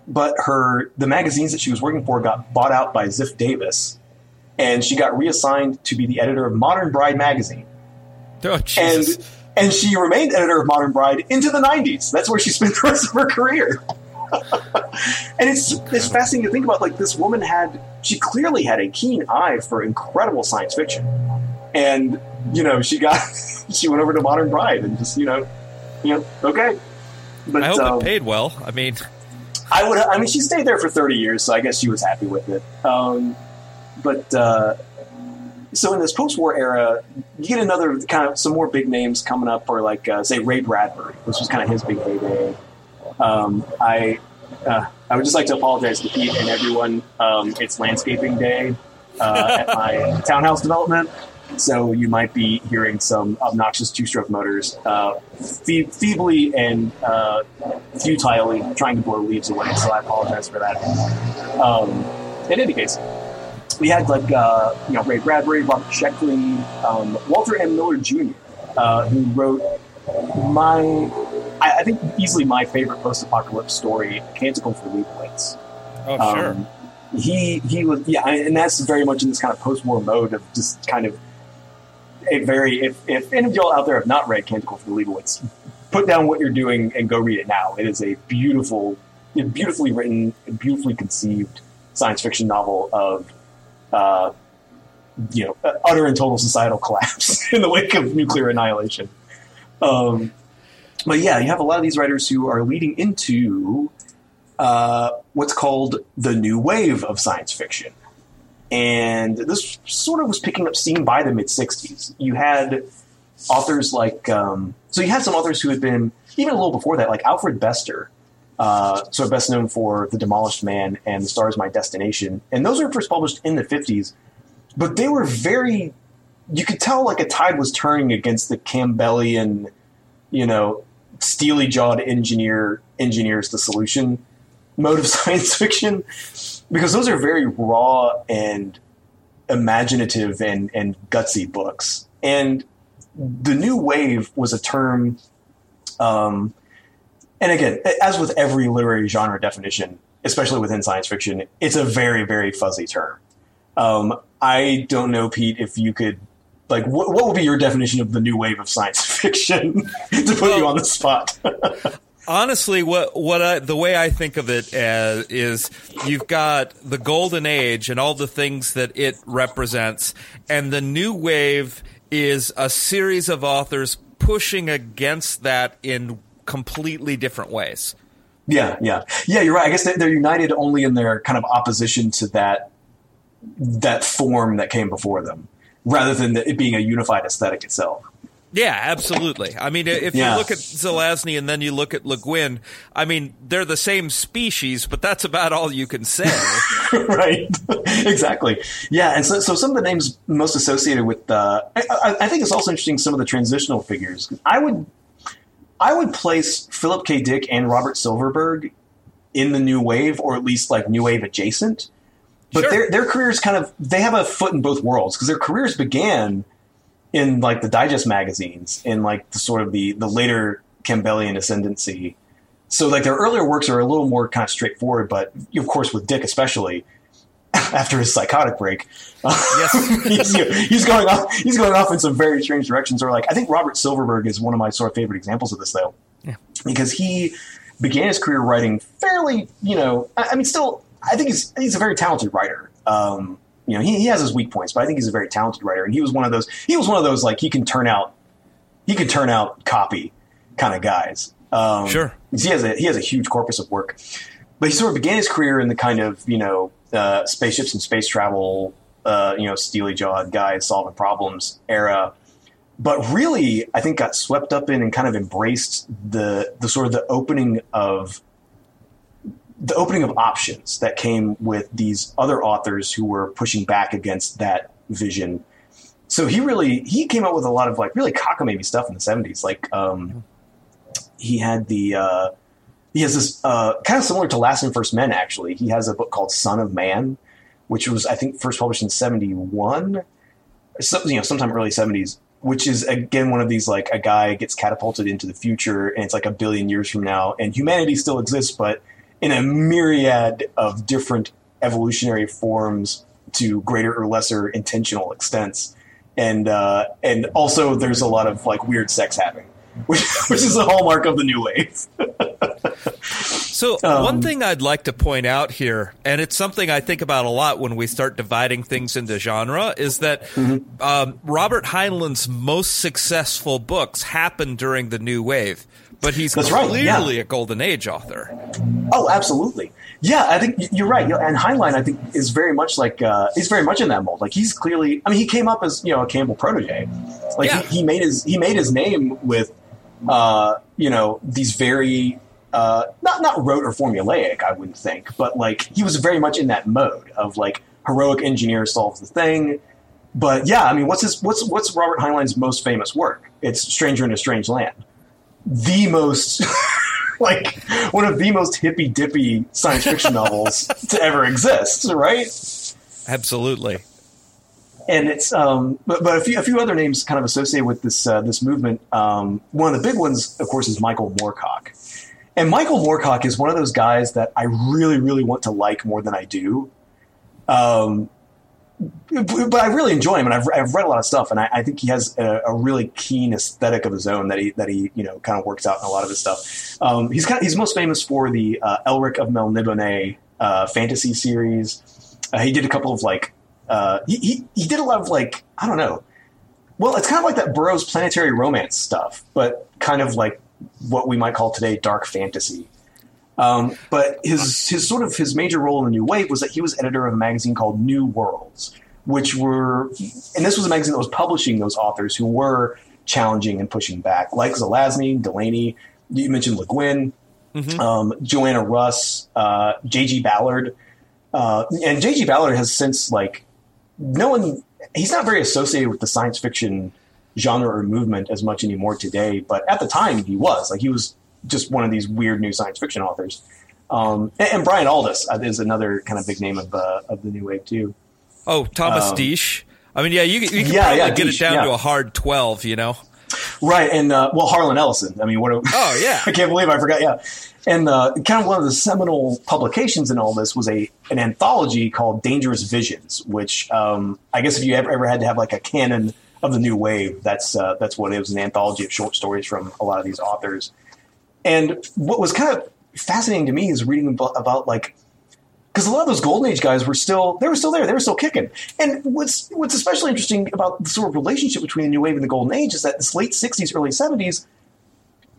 but her the magazines that she was working for got bought out by Ziff Davis, and she got reassigned to be the editor of Modern Bride magazine. Oh, Jesus. And, And she remained editor of Modern Bride into the nineties. That's where she spent the rest of her career. And it's it's fascinating to think about. Like, this woman had, she clearly had a keen eye for incredible science fiction. And, you know, she got, she went over to Modern Bride and just, you know, you know, okay. But I hope um, it paid well. I mean, I would, I mean, she stayed there for thirty years, so I guess she was happy with it. Um, but, uh, So in this post-war era, you get another kind of some more big names coming up, or like uh, say Ray Bradbury, which was kind of his big heyday. Um, I uh, I would just like to apologize to Pete and everyone. Um, it's landscaping day uh, at my townhouse development, so you might be hearing some obnoxious two-stroke motors uh, fee- feebly and uh, futilely trying to blow leaves away. So I apologize for that. Um, in any case. we had like uh, you know Ray Bradbury, Robert Sheckley, um, Walter M. Miller Junior, uh, who wrote my, I, I think easily my favorite post-apocalypse story, Canticle for Leibowitz. Oh, sure. Um, he he was yeah, and that's very much in this kind of post-war mode of just kind of a very. If, if any of y'all out there have not read Canticle for Leibowitz, put down what you're doing and go read it now. It is a beautiful, beautifully written, beautifully conceived science fiction novel of, uh, you know, utter and total societal collapse in the wake of nuclear annihilation. Um, but yeah, you have a lot of these writers who are leading into uh, what's called the new wave of science fiction. And this sort of was picking up steam by the mid-sixties. You had authors like... Um, so you had some authors who had been, even a little before that, like Alfred Bester, uh, sort of best known for The Demolished Man and The Star Is My Destination. And those were first published in the fifties, but they were very... You could tell like a tide was turning against the Campbellian, you know, steely-jawed engineer engineers the solution mode of science fiction, because those are very raw and imaginative and, and gutsy books. And the new wave was a term, um, and again, as with every literary genre definition, especially within science fiction, it's a very, very fuzzy term. Um, I don't know, Pete, if you could, like, what, what would be your definition of the new wave of science fiction to put you on the spot? Honestly, what what I, the way I think of it as is you've got the golden age and all the things that it represents, and the new wave is a series of authors pushing against that in completely different ways. Yeah, yeah. Yeah, you're right. I guess they're united only in their kind of opposition to that that form that came before them, rather than it being a unified aesthetic itself. Yeah, absolutely. I mean, if yeah. you look at Zelazny and then you look at Le Guin, I mean, they're the same species, but that's about all you can say. Right. Exactly. Yeah. And so, so some of the names most associated with, uh, I, I think it's also interesting, some of the transitional figures. I would, I would place Philip K. Dick and Robert Silverberg in the new wave, or at least like new wave adjacent. But sure. their, their careers kind of, they have a foot in both worlds, because their careers began in like the digest magazines, in like the sort of the, the later Campbellian ascendancy. So like their earlier works are a little more kind of straightforward, but of course with Dick especially, after his psychotic break, yes. he's, you know, he's going off he's going off in some very strange directions. Or like I think Robert Silverberg is one of my sort of favorite examples of this though. Yeah. Because he began his career writing fairly, you know, I, I mean still I think he's he's a very talented writer. Um You know, he, he has his weak points, but I think he's a very talented writer. And he was one of those, he was one of those, like, he can turn out, he can turn out copy kind of guys. Um, sure. He has a, he has a huge corpus of work, but he sort of began his career in the kind of, you know, uh, spaceships and space travel, uh, you know, steely jawed guys solving problems era, but really I think got swept up in and kind of embraced the, the sort of the opening of the opening of options that came with these other authors who were pushing back against that vision. So he really, he came out with a lot of like really cockamamie stuff in the seventies. Like, um, he had the, uh, he has this, uh, kind of similar to Last and First Men, actually. He has a book called Son of Man, which was, I think, first published in seventy-one, so, you know, sometime early seventies, which is again, one of these, like a guy gets catapulted into the future and it's like a billion years from now and humanity still exists, but in a myriad of different evolutionary forms to greater or lesser intentional extents. And uh, and also there's a lot of like weird sex happening, which, which is a hallmark of the new wave. So um, one thing I'd like to point out here, and it's something I think about a lot when we start dividing things into genre, is that mm-hmm. um, Robert Heinlein's most successful books happened during the new wave. But he's That's clearly right, yeah. a golden age author. Oh, absolutely. Yeah, I think you're right. And Heinlein, I think, is very much like uh, he's very much in that mold. Like he's clearly, I mean, he came up as you know a Campbell protege. Like yeah. he, he made his he made his name with uh, you know these very uh, not not rote or formulaic, I wouldn't think, but like he was very much in that mode of like heroic engineer solves the thing. But yeah, I mean, what's his what's what's Robert Heinlein's most famous work? It's Stranger in a Strange Land. The most, like, one of the most hippy dippy science fiction novels to ever exist, right? Absolutely. And it's um, but, but a few a few other names kind of associated with this uh, this movement. Um, one of the big ones, of course, is Michael Moorcock. And Michael Moorcock is one of those guys that I really, really want to like more than I do. Um, but I really enjoy him, and I've I've read a lot of stuff, and I, I think he has a, a really keen aesthetic of his own that he that he you know kind of works out in a lot of his stuff. Um, he's kind of, he's most famous for the uh, Elric of Melniboné uh, fantasy series. Uh, he did a couple of like. Uh, he, he he did a lot of like, I don't know. Well, it's kind of like that Burroughs planetary romance stuff, but kind of like what we might call today dark fantasy. Um, but his his sort of his major role in the New Wave was that he was editor of a magazine called New Worlds, which were, and this was a magazine that was publishing those authors who were challenging and pushing back, like Zelazny, Delaney. You mentioned Le Guin, mm-hmm. um, Joanna Russ, uh, J G Ballard, uh, and J G Ballard has since like. No one, he's not very associated with the science fiction genre or movement as much anymore today, but at the time he was. Like, he was just one of these weird new science fiction authors. Um, and, and Brian Aldiss is another kind of big name of, uh, of the New Wave, too. Oh, Thomas um, Deesh. I mean, yeah, you, you can yeah, probably yeah, get Deesh, it down yeah. to a hard twelve, you know? Right, and, uh, well, Harlan Ellison. I mean, what a, oh, yeah. I can't believe I forgot, yeah. And uh, kind of one of the seminal publications in all this was a an anthology called Dangerous Visions, which um, I guess if you ever, ever had to have like a canon of the New Wave, that's uh, that's what it was, an anthology of short stories from a lot of these authors. And what was kind of fascinating to me is reading about, about like, because a lot of those Golden Age guys were still, they were still there, they were still kicking. And what's what's especially interesting about the sort of relationship between the New Wave and the Golden Age is that this late sixties, early seventies,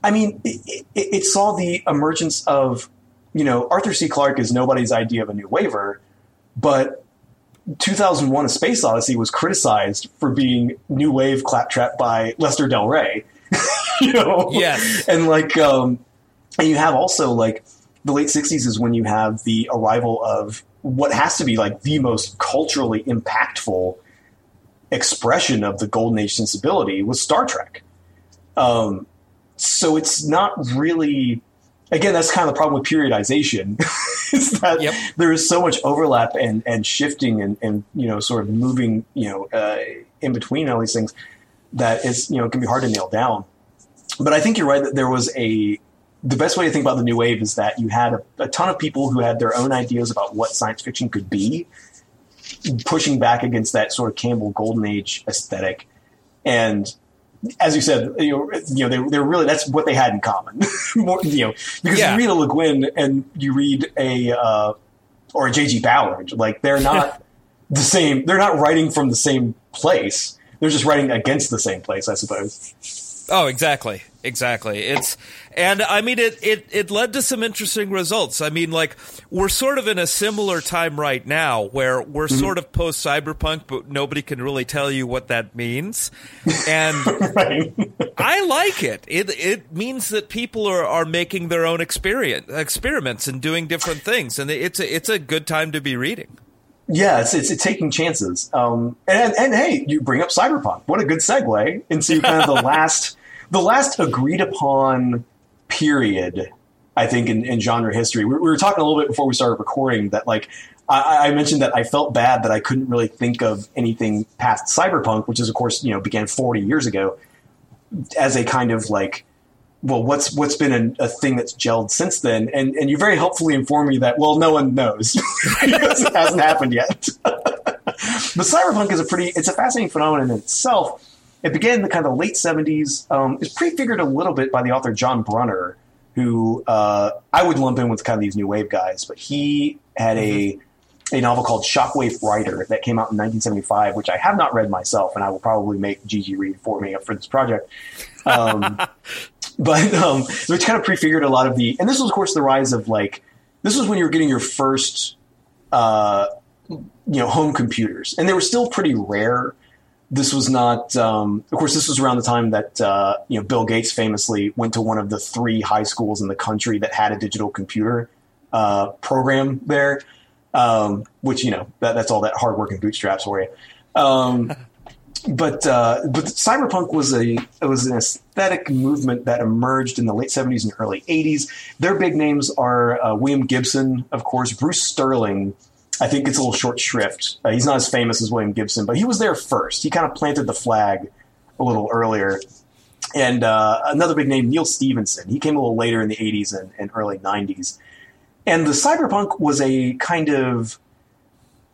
I mean, it, it, it saw the emergence of, you know, Arthur C. Clarke is nobody's idea of a new waiver, but two thousand one: A Space Odyssey was criticized for being new wave claptrap by Lester Del Rey, you know? Yes. And like, um, and you have also like the late sixties is when you have the arrival of what has to be like the most culturally impactful expression of the Golden Age sensibility was Star Trek. Um, So it's not really, again, that's kind of the problem with periodization is that yep. there is so much overlap and, and shifting and, and, you know, sort of moving, you know, uh, in between all these things that it's, you know, it can be hard to nail down. But I think you're right that there was a, the best way to think about the New Wave is that you had a, a ton of people who had their own ideas about what science fiction could be, pushing back against that sort of Campbell Golden Age aesthetic. And as you said, you know, you know they, they're really, that's what they had in common. More, you know, because yeah. you read a Le Guin and you read a, uh, or a J G Ballard, like they're not the same, they're not writing from the same place. They're just writing against the same place, I suppose. Oh, exactly. Exactly. It's, and I mean, it, it, it led to some interesting results. I mean, like, we're sort of in a similar time right now where we're mm-hmm. sort of post cyberpunk, but nobody can really tell you what that means. And right. I like it. It, it means that people are, are making their own experience, experiments and doing different things. And it's a, it's a good time to be reading. Yeah, it's, it's it's taking chances. Um, and, and, and hey, you bring up cyberpunk. What a good segue into kind of the last, the last agreed upon period, I think, in, in genre history. We, we were talking a little bit before we started recording that, like, I, I mentioned that I felt bad that I couldn't really think of anything past cyberpunk, which is, of course, you know, began forty years ago, as a kind of like, well, what's what's been a, a thing that's gelled since then? And and you very helpfully inform me that, well, no one knows because it hasn't happened yet. But cyberpunk is a pretty, it's a fascinating phenomenon in itself. It began in the kind of late seventies. Um, it's prefigured a little bit by the author John Brunner, who uh, I would lump in with kind of these New Wave guys. But he had mm-hmm. a, a novel called Shockwave Rider that came out in nineteen seventy-five, which I have not read myself, and I will probably make Gigi read for me for this project. Um, but um, which kind of prefigured a lot of the – and this was, of course, the rise of like – this was when you were getting your first uh, you know, home computers. And they were still pretty rare. This was not, um, of course, this was around the time that, uh, you know, Bill Gates famously went to one of the three high schools in the country that had a digital computer uh, program there, um, which, you know, that, that's all that hard work and bootstraps for you. Um, but uh, but cyberpunk was a it was an aesthetic movement that emerged in the late seventies and early eighties. Their big names are uh, William Gibson, of course, Bruce Sterling, I think it's a little short shrift. Uh, he's not as famous as William Gibson, but he was there first. He kind of planted the flag a little earlier. And uh, another big name, Neal Stephenson. He came a little later in the eighties and, and early nineties. And the cyberpunk was a kind of...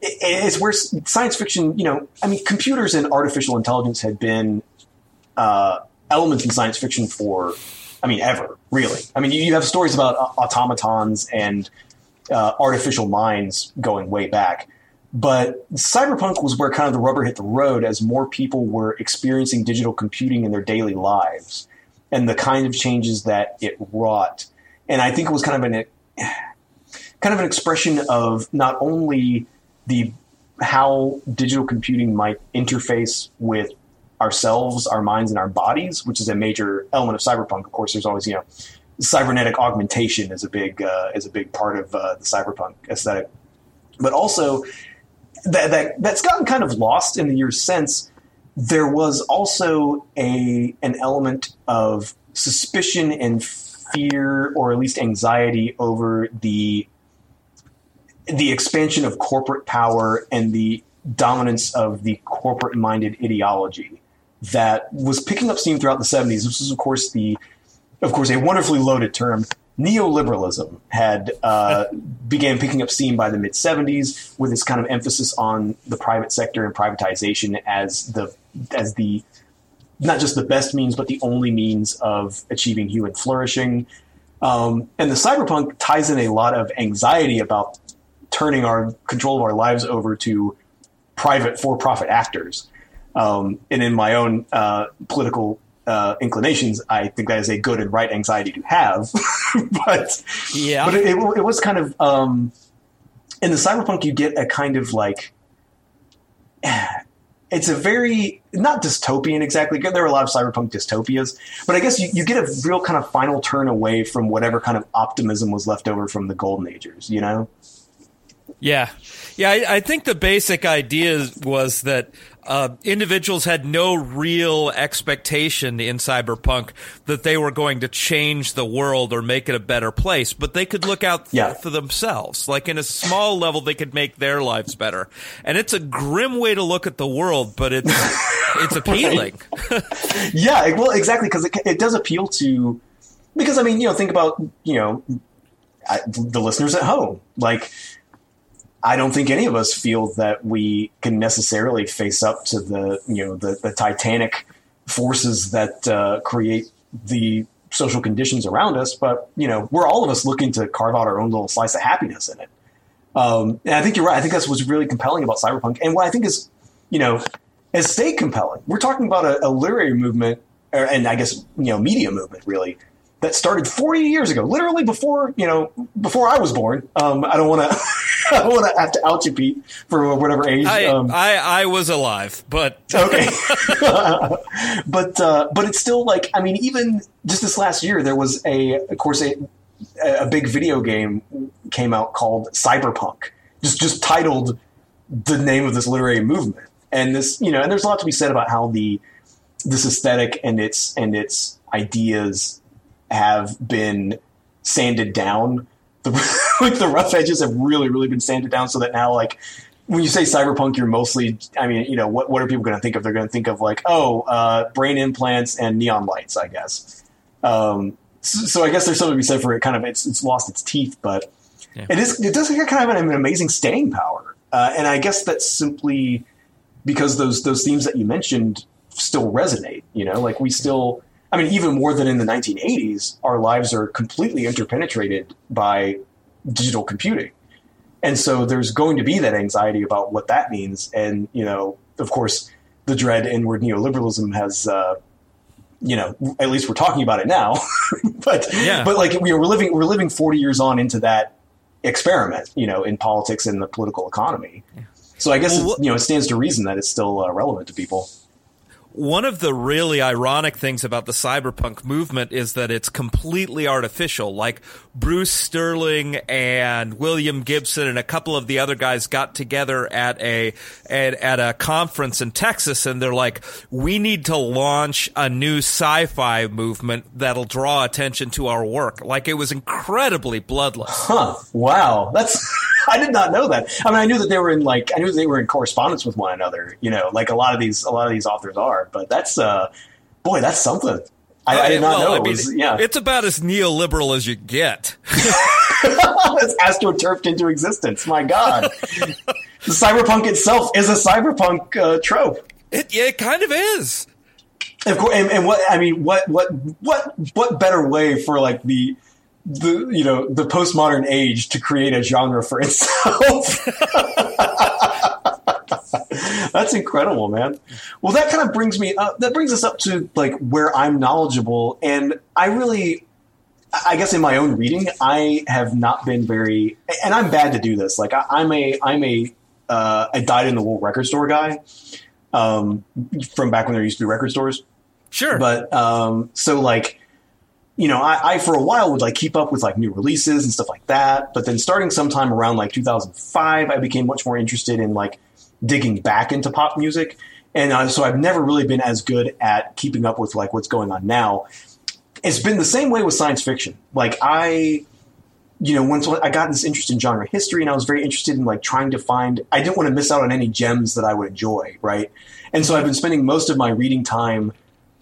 It, it's where science fiction, you know... I mean, computers and artificial intelligence had been uh, elements in science fiction for... I mean, ever, really. I mean, you, you have stories about uh, automatons and uh, artificial minds going way back. But cyberpunk was where kind of the rubber hit the road as more people were experiencing digital computing in their daily lives and the kind of changes that it wrought. And I think it was kind of an kind of an expression of not only the how digital computing might interface with ourselves, our minds, and our bodies, which is a major element of cyberpunk. Of course, there's always, you know, cybernetic augmentation is a big uh, is a big part of uh, the cyberpunk aesthetic. But also, that, that that's gotten kind of lost in the years since. There was also a an element of suspicion and fear, or at least anxiety, over the the expansion of corporate power and the dominance of the corporate-minded ideology that was picking up steam throughout the seventies. This was, of course, the, of course, a wonderfully loaded term. Neoliberalism had uh, began picking up steam by the mid seventies with this kind of emphasis on the private sector and privatization as the as the not just the best means, but the only means of achieving human flourishing. Um, and the cyberpunk ties in a lot of anxiety about turning our control of our lives over to private for-profit actors. Um, and in my own uh, political Uh, inclinations, I think that is a good and right anxiety to have. but yeah. but it, it, it was kind of um, in the cyberpunk, you get a kind of like it's a very not dystopian exactly. There are a lot of cyberpunk dystopias, but I guess you, you get a real kind of final turn away from whatever kind of optimism was left over from the golden ages, you know? Yeah, yeah. I, I think the basic idea was that uh, individuals had no real expectation in cyberpunk that they were going to change the world or make it a better place, but they could look out th- yeah. for themselves. Like in a small level, they could make their lives better. And it's a grim way to look at the world, but it's it's appealing. Right. Yeah, well, exactly, because it, it does appeal to because I mean, you know, think about you know I, the listeners at home, like. I don't think any of us feel that we can necessarily face up to the, you know, the, the titanic forces that uh, create the social conditions around us. But, you know, we're all of us looking to carve out our own little slice of happiness in it. Um, and I think you're right. I think that's what's really compelling about cyberpunk. And what I think is, you know, has stayed compelling. We're talking about a, a literary movement or, and I guess, you know, media movement, really, that started forty years ago, literally before, you know, before I was born. Um, I don't want to... I don't want to have to out you, Pete, for whatever age. I, um, I, I was alive, but... okay. but uh, but it's still like, I mean, even just this last year, there was a, of course, a, a big video game came out called Cyberpunk, just just titled the name of this literary movement. And this, you know, and there's a lot to be said about how the this aesthetic and its and its ideas have been sanded down. The, like the rough edges have really, really been sanded down so that now, like, when you say cyberpunk, you're mostly, I mean, you know, what what are people going to think of? They're going to think of, like, oh, uh, brain implants and neon lights, I guess. Um, so, so I guess there's something to be said for it. Kind of, it's, it's lost its teeth, but yeah. it is it does kind of have an amazing staying power. Uh, and I guess that's simply because those those themes that you mentioned still resonate, you know? Like, we still... I mean, even more than in the nineteen eighties, our lives are completely interpenetrated by digital computing. And so there's going to be that anxiety about what that means. And, you know, of course, the dread inward neoliberalism has, uh, you know, at least we're talking about it now. but yeah. but like we're living we're living forty years on into that experiment, you know, in politics and the political economy. Yeah. So I guess, well, it, you know, it stands to reason that it's still uh, relevant to people. One of the really ironic things about the cyberpunk movement is that it's completely artificial. Like Bruce Sterling and William Gibson and a couple of the other guys got together at a at, at a conference in Texas, and they're like, we need to launch a new sci-fi movement that'll draw attention to our work. Like, it was incredibly bloodless. Huh. Wow. That's I did not know that. I mean, I knew that they were in like I knew they were in correspondence with one another. You know, like a lot of these a lot of these authors are. But that's uh, boy, that's something. I, I did not well, know. I mean, it was, yeah. It's about as neoliberal as you get. It's astroturfed into existence. My God. The cyberpunk itself is a cyberpunk uh, trope. It, yeah, it kind of is. Of course, and, and what I mean, what, what, what, what better way for like the, the you know the postmodern age to create a genre for itself? That's incredible, man. Well, that kind of brings me up. That brings us up to like where I'm knowledgeable, and I really. I guess in my own reading, I have not been very, and I'm bad to do this. Like I, I'm a, I'm a, uh, a dyed in the wool record store guy, um, from back when there used to be record stores. Sure. But, um, so like, you know, I, I, for a while would like keep up with like new releases and stuff like that. But then starting sometime around like two thousand five, I became much more interested in like digging back into pop music. And uh, so I've never really been as good at keeping up with like what's going on now. It's been the same way with science fiction. Like I, you know, once I got this interest in genre history and I was very interested in like trying to find, I didn't want to miss out on any gems that I would enjoy. Right. And so I've been spending most of my reading time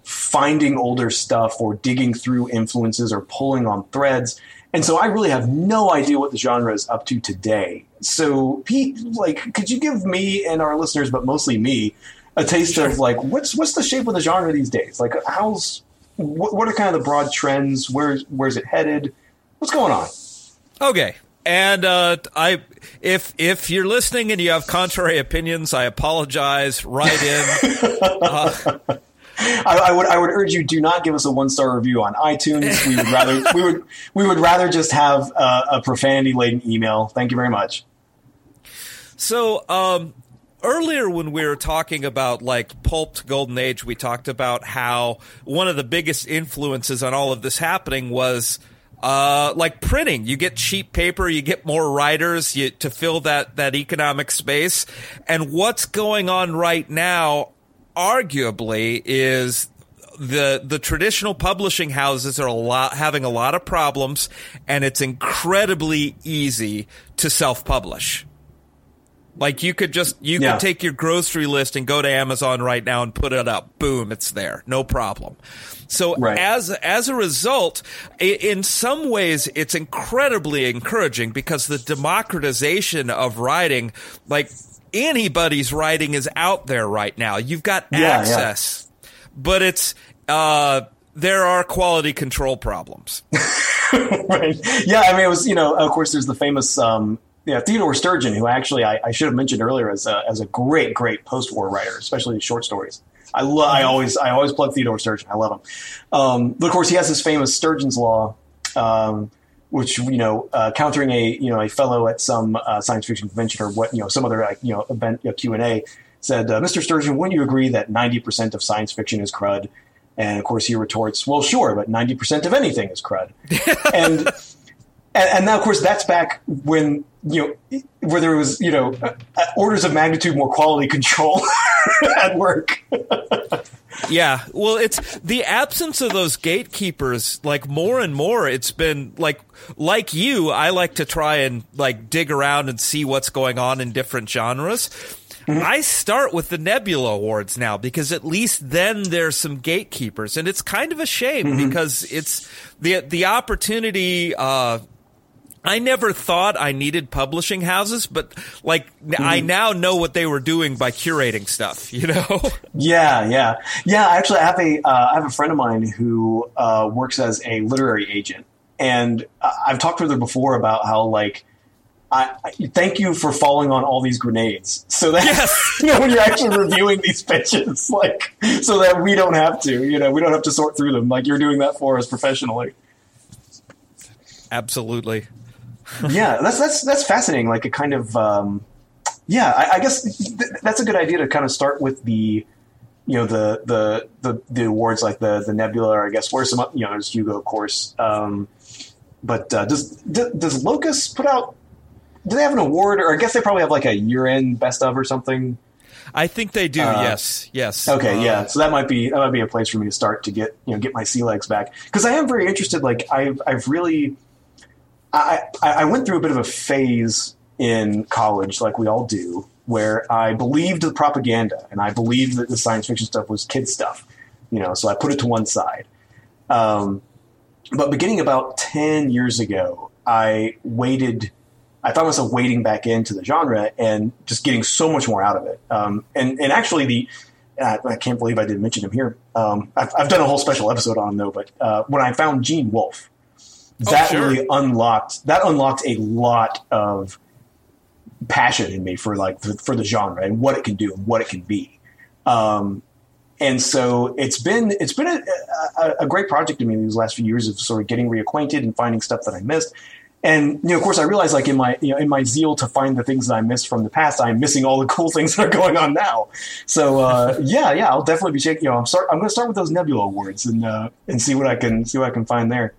finding older stuff or digging through influences or pulling on threads. And so I really have no idea what the genre is up to today. So Pete, like, could you give me and our listeners, but mostly me, a taste of like, what's, what's the shape of the genre these days? Like how's, what are kind of the broad trends? Where's where's it headed? What's going on? Okay, and uh, I if if you're listening and you have contrary opinions, I apologize. Write in. uh, I, I would I would urge you do not give us a one star review on iTunes. We would rather we would we would rather just have a, a profanity laden email. Thank you very much. So. Um, Earlier when we were talking about like pulped golden age, we talked about how one of the biggest influences on all of this happening was uh, like printing. You get cheap paper, you get more writers you, to fill that, that economic space. And what's going on right now, arguably, is the the traditional publishing houses are a lot having a lot of problems, and it's incredibly easy to self-publish. Like you could just you yeah. could take your grocery list and go to Amazon right now and put it up. Boom, it's there. No problem. So right. as as a result, in some ways it's incredibly encouraging because the democratization of writing, like anybody's writing is out there right now. You've got yeah, access. Yeah. But it's uh there are quality control problems. Right. Yeah, I mean it was, you know, of course there's the famous um Yeah, Theodore Sturgeon, who actually I, I should have mentioned earlier as a, as a great, great post-war writer, especially short stories. I lo- I always I always plug Theodore Sturgeon. I love him. Um, but of course, he has his famous Sturgeon's Law, um, which you know, uh, countering a you know a fellow at some uh, science fiction convention or what you know some other like, you know event Q and A said, uh, Mister Sturgeon, wouldn't you agree that ninety percent of science fiction is crud? And of course, he retorts, well, sure, but ninety percent of anything is crud. and And, and now, of course, that's back when, you know, where there was, you know, orders of magnitude more quality control at work. Yeah. Well, it's the absence of those gatekeepers, like more and more. It's been like like you, I like to try and like dig around and see what's going on in different genres. Mm-hmm. I start with the Nebula Awards now because at least then there's some gatekeepers. And it's kind of a shame mm-hmm. because it's the the opportunity uh I never thought I needed publishing houses, but like mm-hmm. I now know what they were doing by curating stuff, you know? Yeah, yeah. Yeah, actually I have a uh, I have a friend of mine who uh works as a literary agent. And I've talked with her before about how like I, I thank you for falling on all these grenades so that yes. you know, when you're actually reviewing these pitches, like so that we don't have to, you know, we don't have to sort through them. Like you're doing that for us professionally. Absolutely. Yeah, that's that's that's fascinating. Like a kind of um, yeah, I, I guess th- that's a good idea to kind of start with the you know the the the, the awards like the the Nebula or I guess where some you know there's Hugo of course, um, but uh, does d- does Locus put out? Do they have an award or I guess they probably have like a year end best of or something? I think they do. Uh, yes. Yes. Okay. Uh, yeah. So that might be that might be a place for me to start to get you know get my sea legs back because I am very interested. Like I've I've really. I, I went through a bit of a phase in college, like we all do, where I believed the propaganda and I believed that the science fiction stuff was kid stuff, you know, so I put it to one side. Um, but beginning about ten years ago, I waded, I found myself wading back into the genre and just getting so much more out of it. Um, and, and actually the, I, I can't believe I didn't mention him here. Um, I've, I've done a whole special episode on him though, but uh, when I found Gene Wolfe, that oh, sure. really unlocked, that unlocked a lot of passion in me for like, for, for the genre and what it can do and what it can be. Um, And so it's been it's been a, a, a great project to me these last few years of sort of getting reacquainted and finding stuff that I missed. And, you know, of course, I realized like in my you know in my zeal to find the things that I missed from the past, I'm missing all the cool things that are going on now. So uh, yeah, yeah, I'll definitely be checking. You know, I'm start I'm going to start with those Nebula Awards and uh, and see what I can see what I can find there.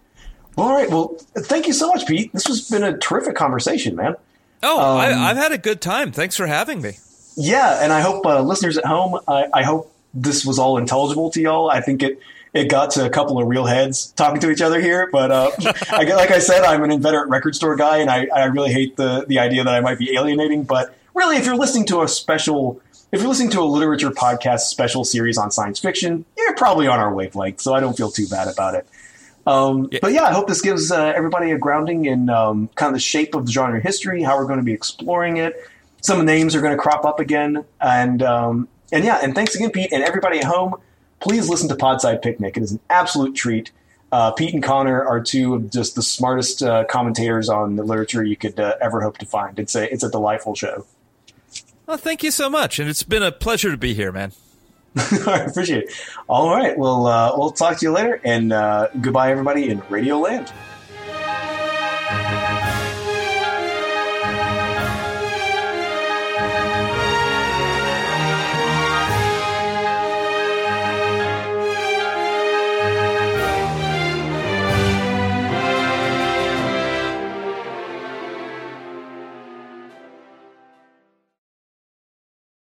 Well, all right. Well, thank you so much, Pete. This has been a terrific conversation, man. Oh, um, I, I've had a good time. Thanks for having me. Yeah, and I hope uh, listeners at home, I, I hope. This was all intelligible to y'all. I think it, it got to a couple of real heads talking to each other here. But uh, I, like I said, I'm an inveterate record store guy, and I, I really hate the, the idea that I might be alienating. But really, if you're listening to a special, if you're listening to a literature podcast special series on science fiction, you're probably on our wavelength, so I don't feel too bad about it. Um, yeah. But yeah, I hope this gives uh, everybody a grounding in um, kind of the shape of the genre history, how we're going to be exploring it. Some names are going to crop up again, and um, And yeah, and thanks again, Pete, and everybody at home. Please listen to Podside Picnic. It is an absolute treat. Uh, Pete and Connor are two of just the smartest uh, commentators on the literature you could uh, ever hope to find. It's a it's a delightful show. Well, thank you so much, and it's been a pleasure to be here, man. I appreciate it. All right, well, uh, we'll talk to you later, and uh, goodbye, everybody in Radio Land.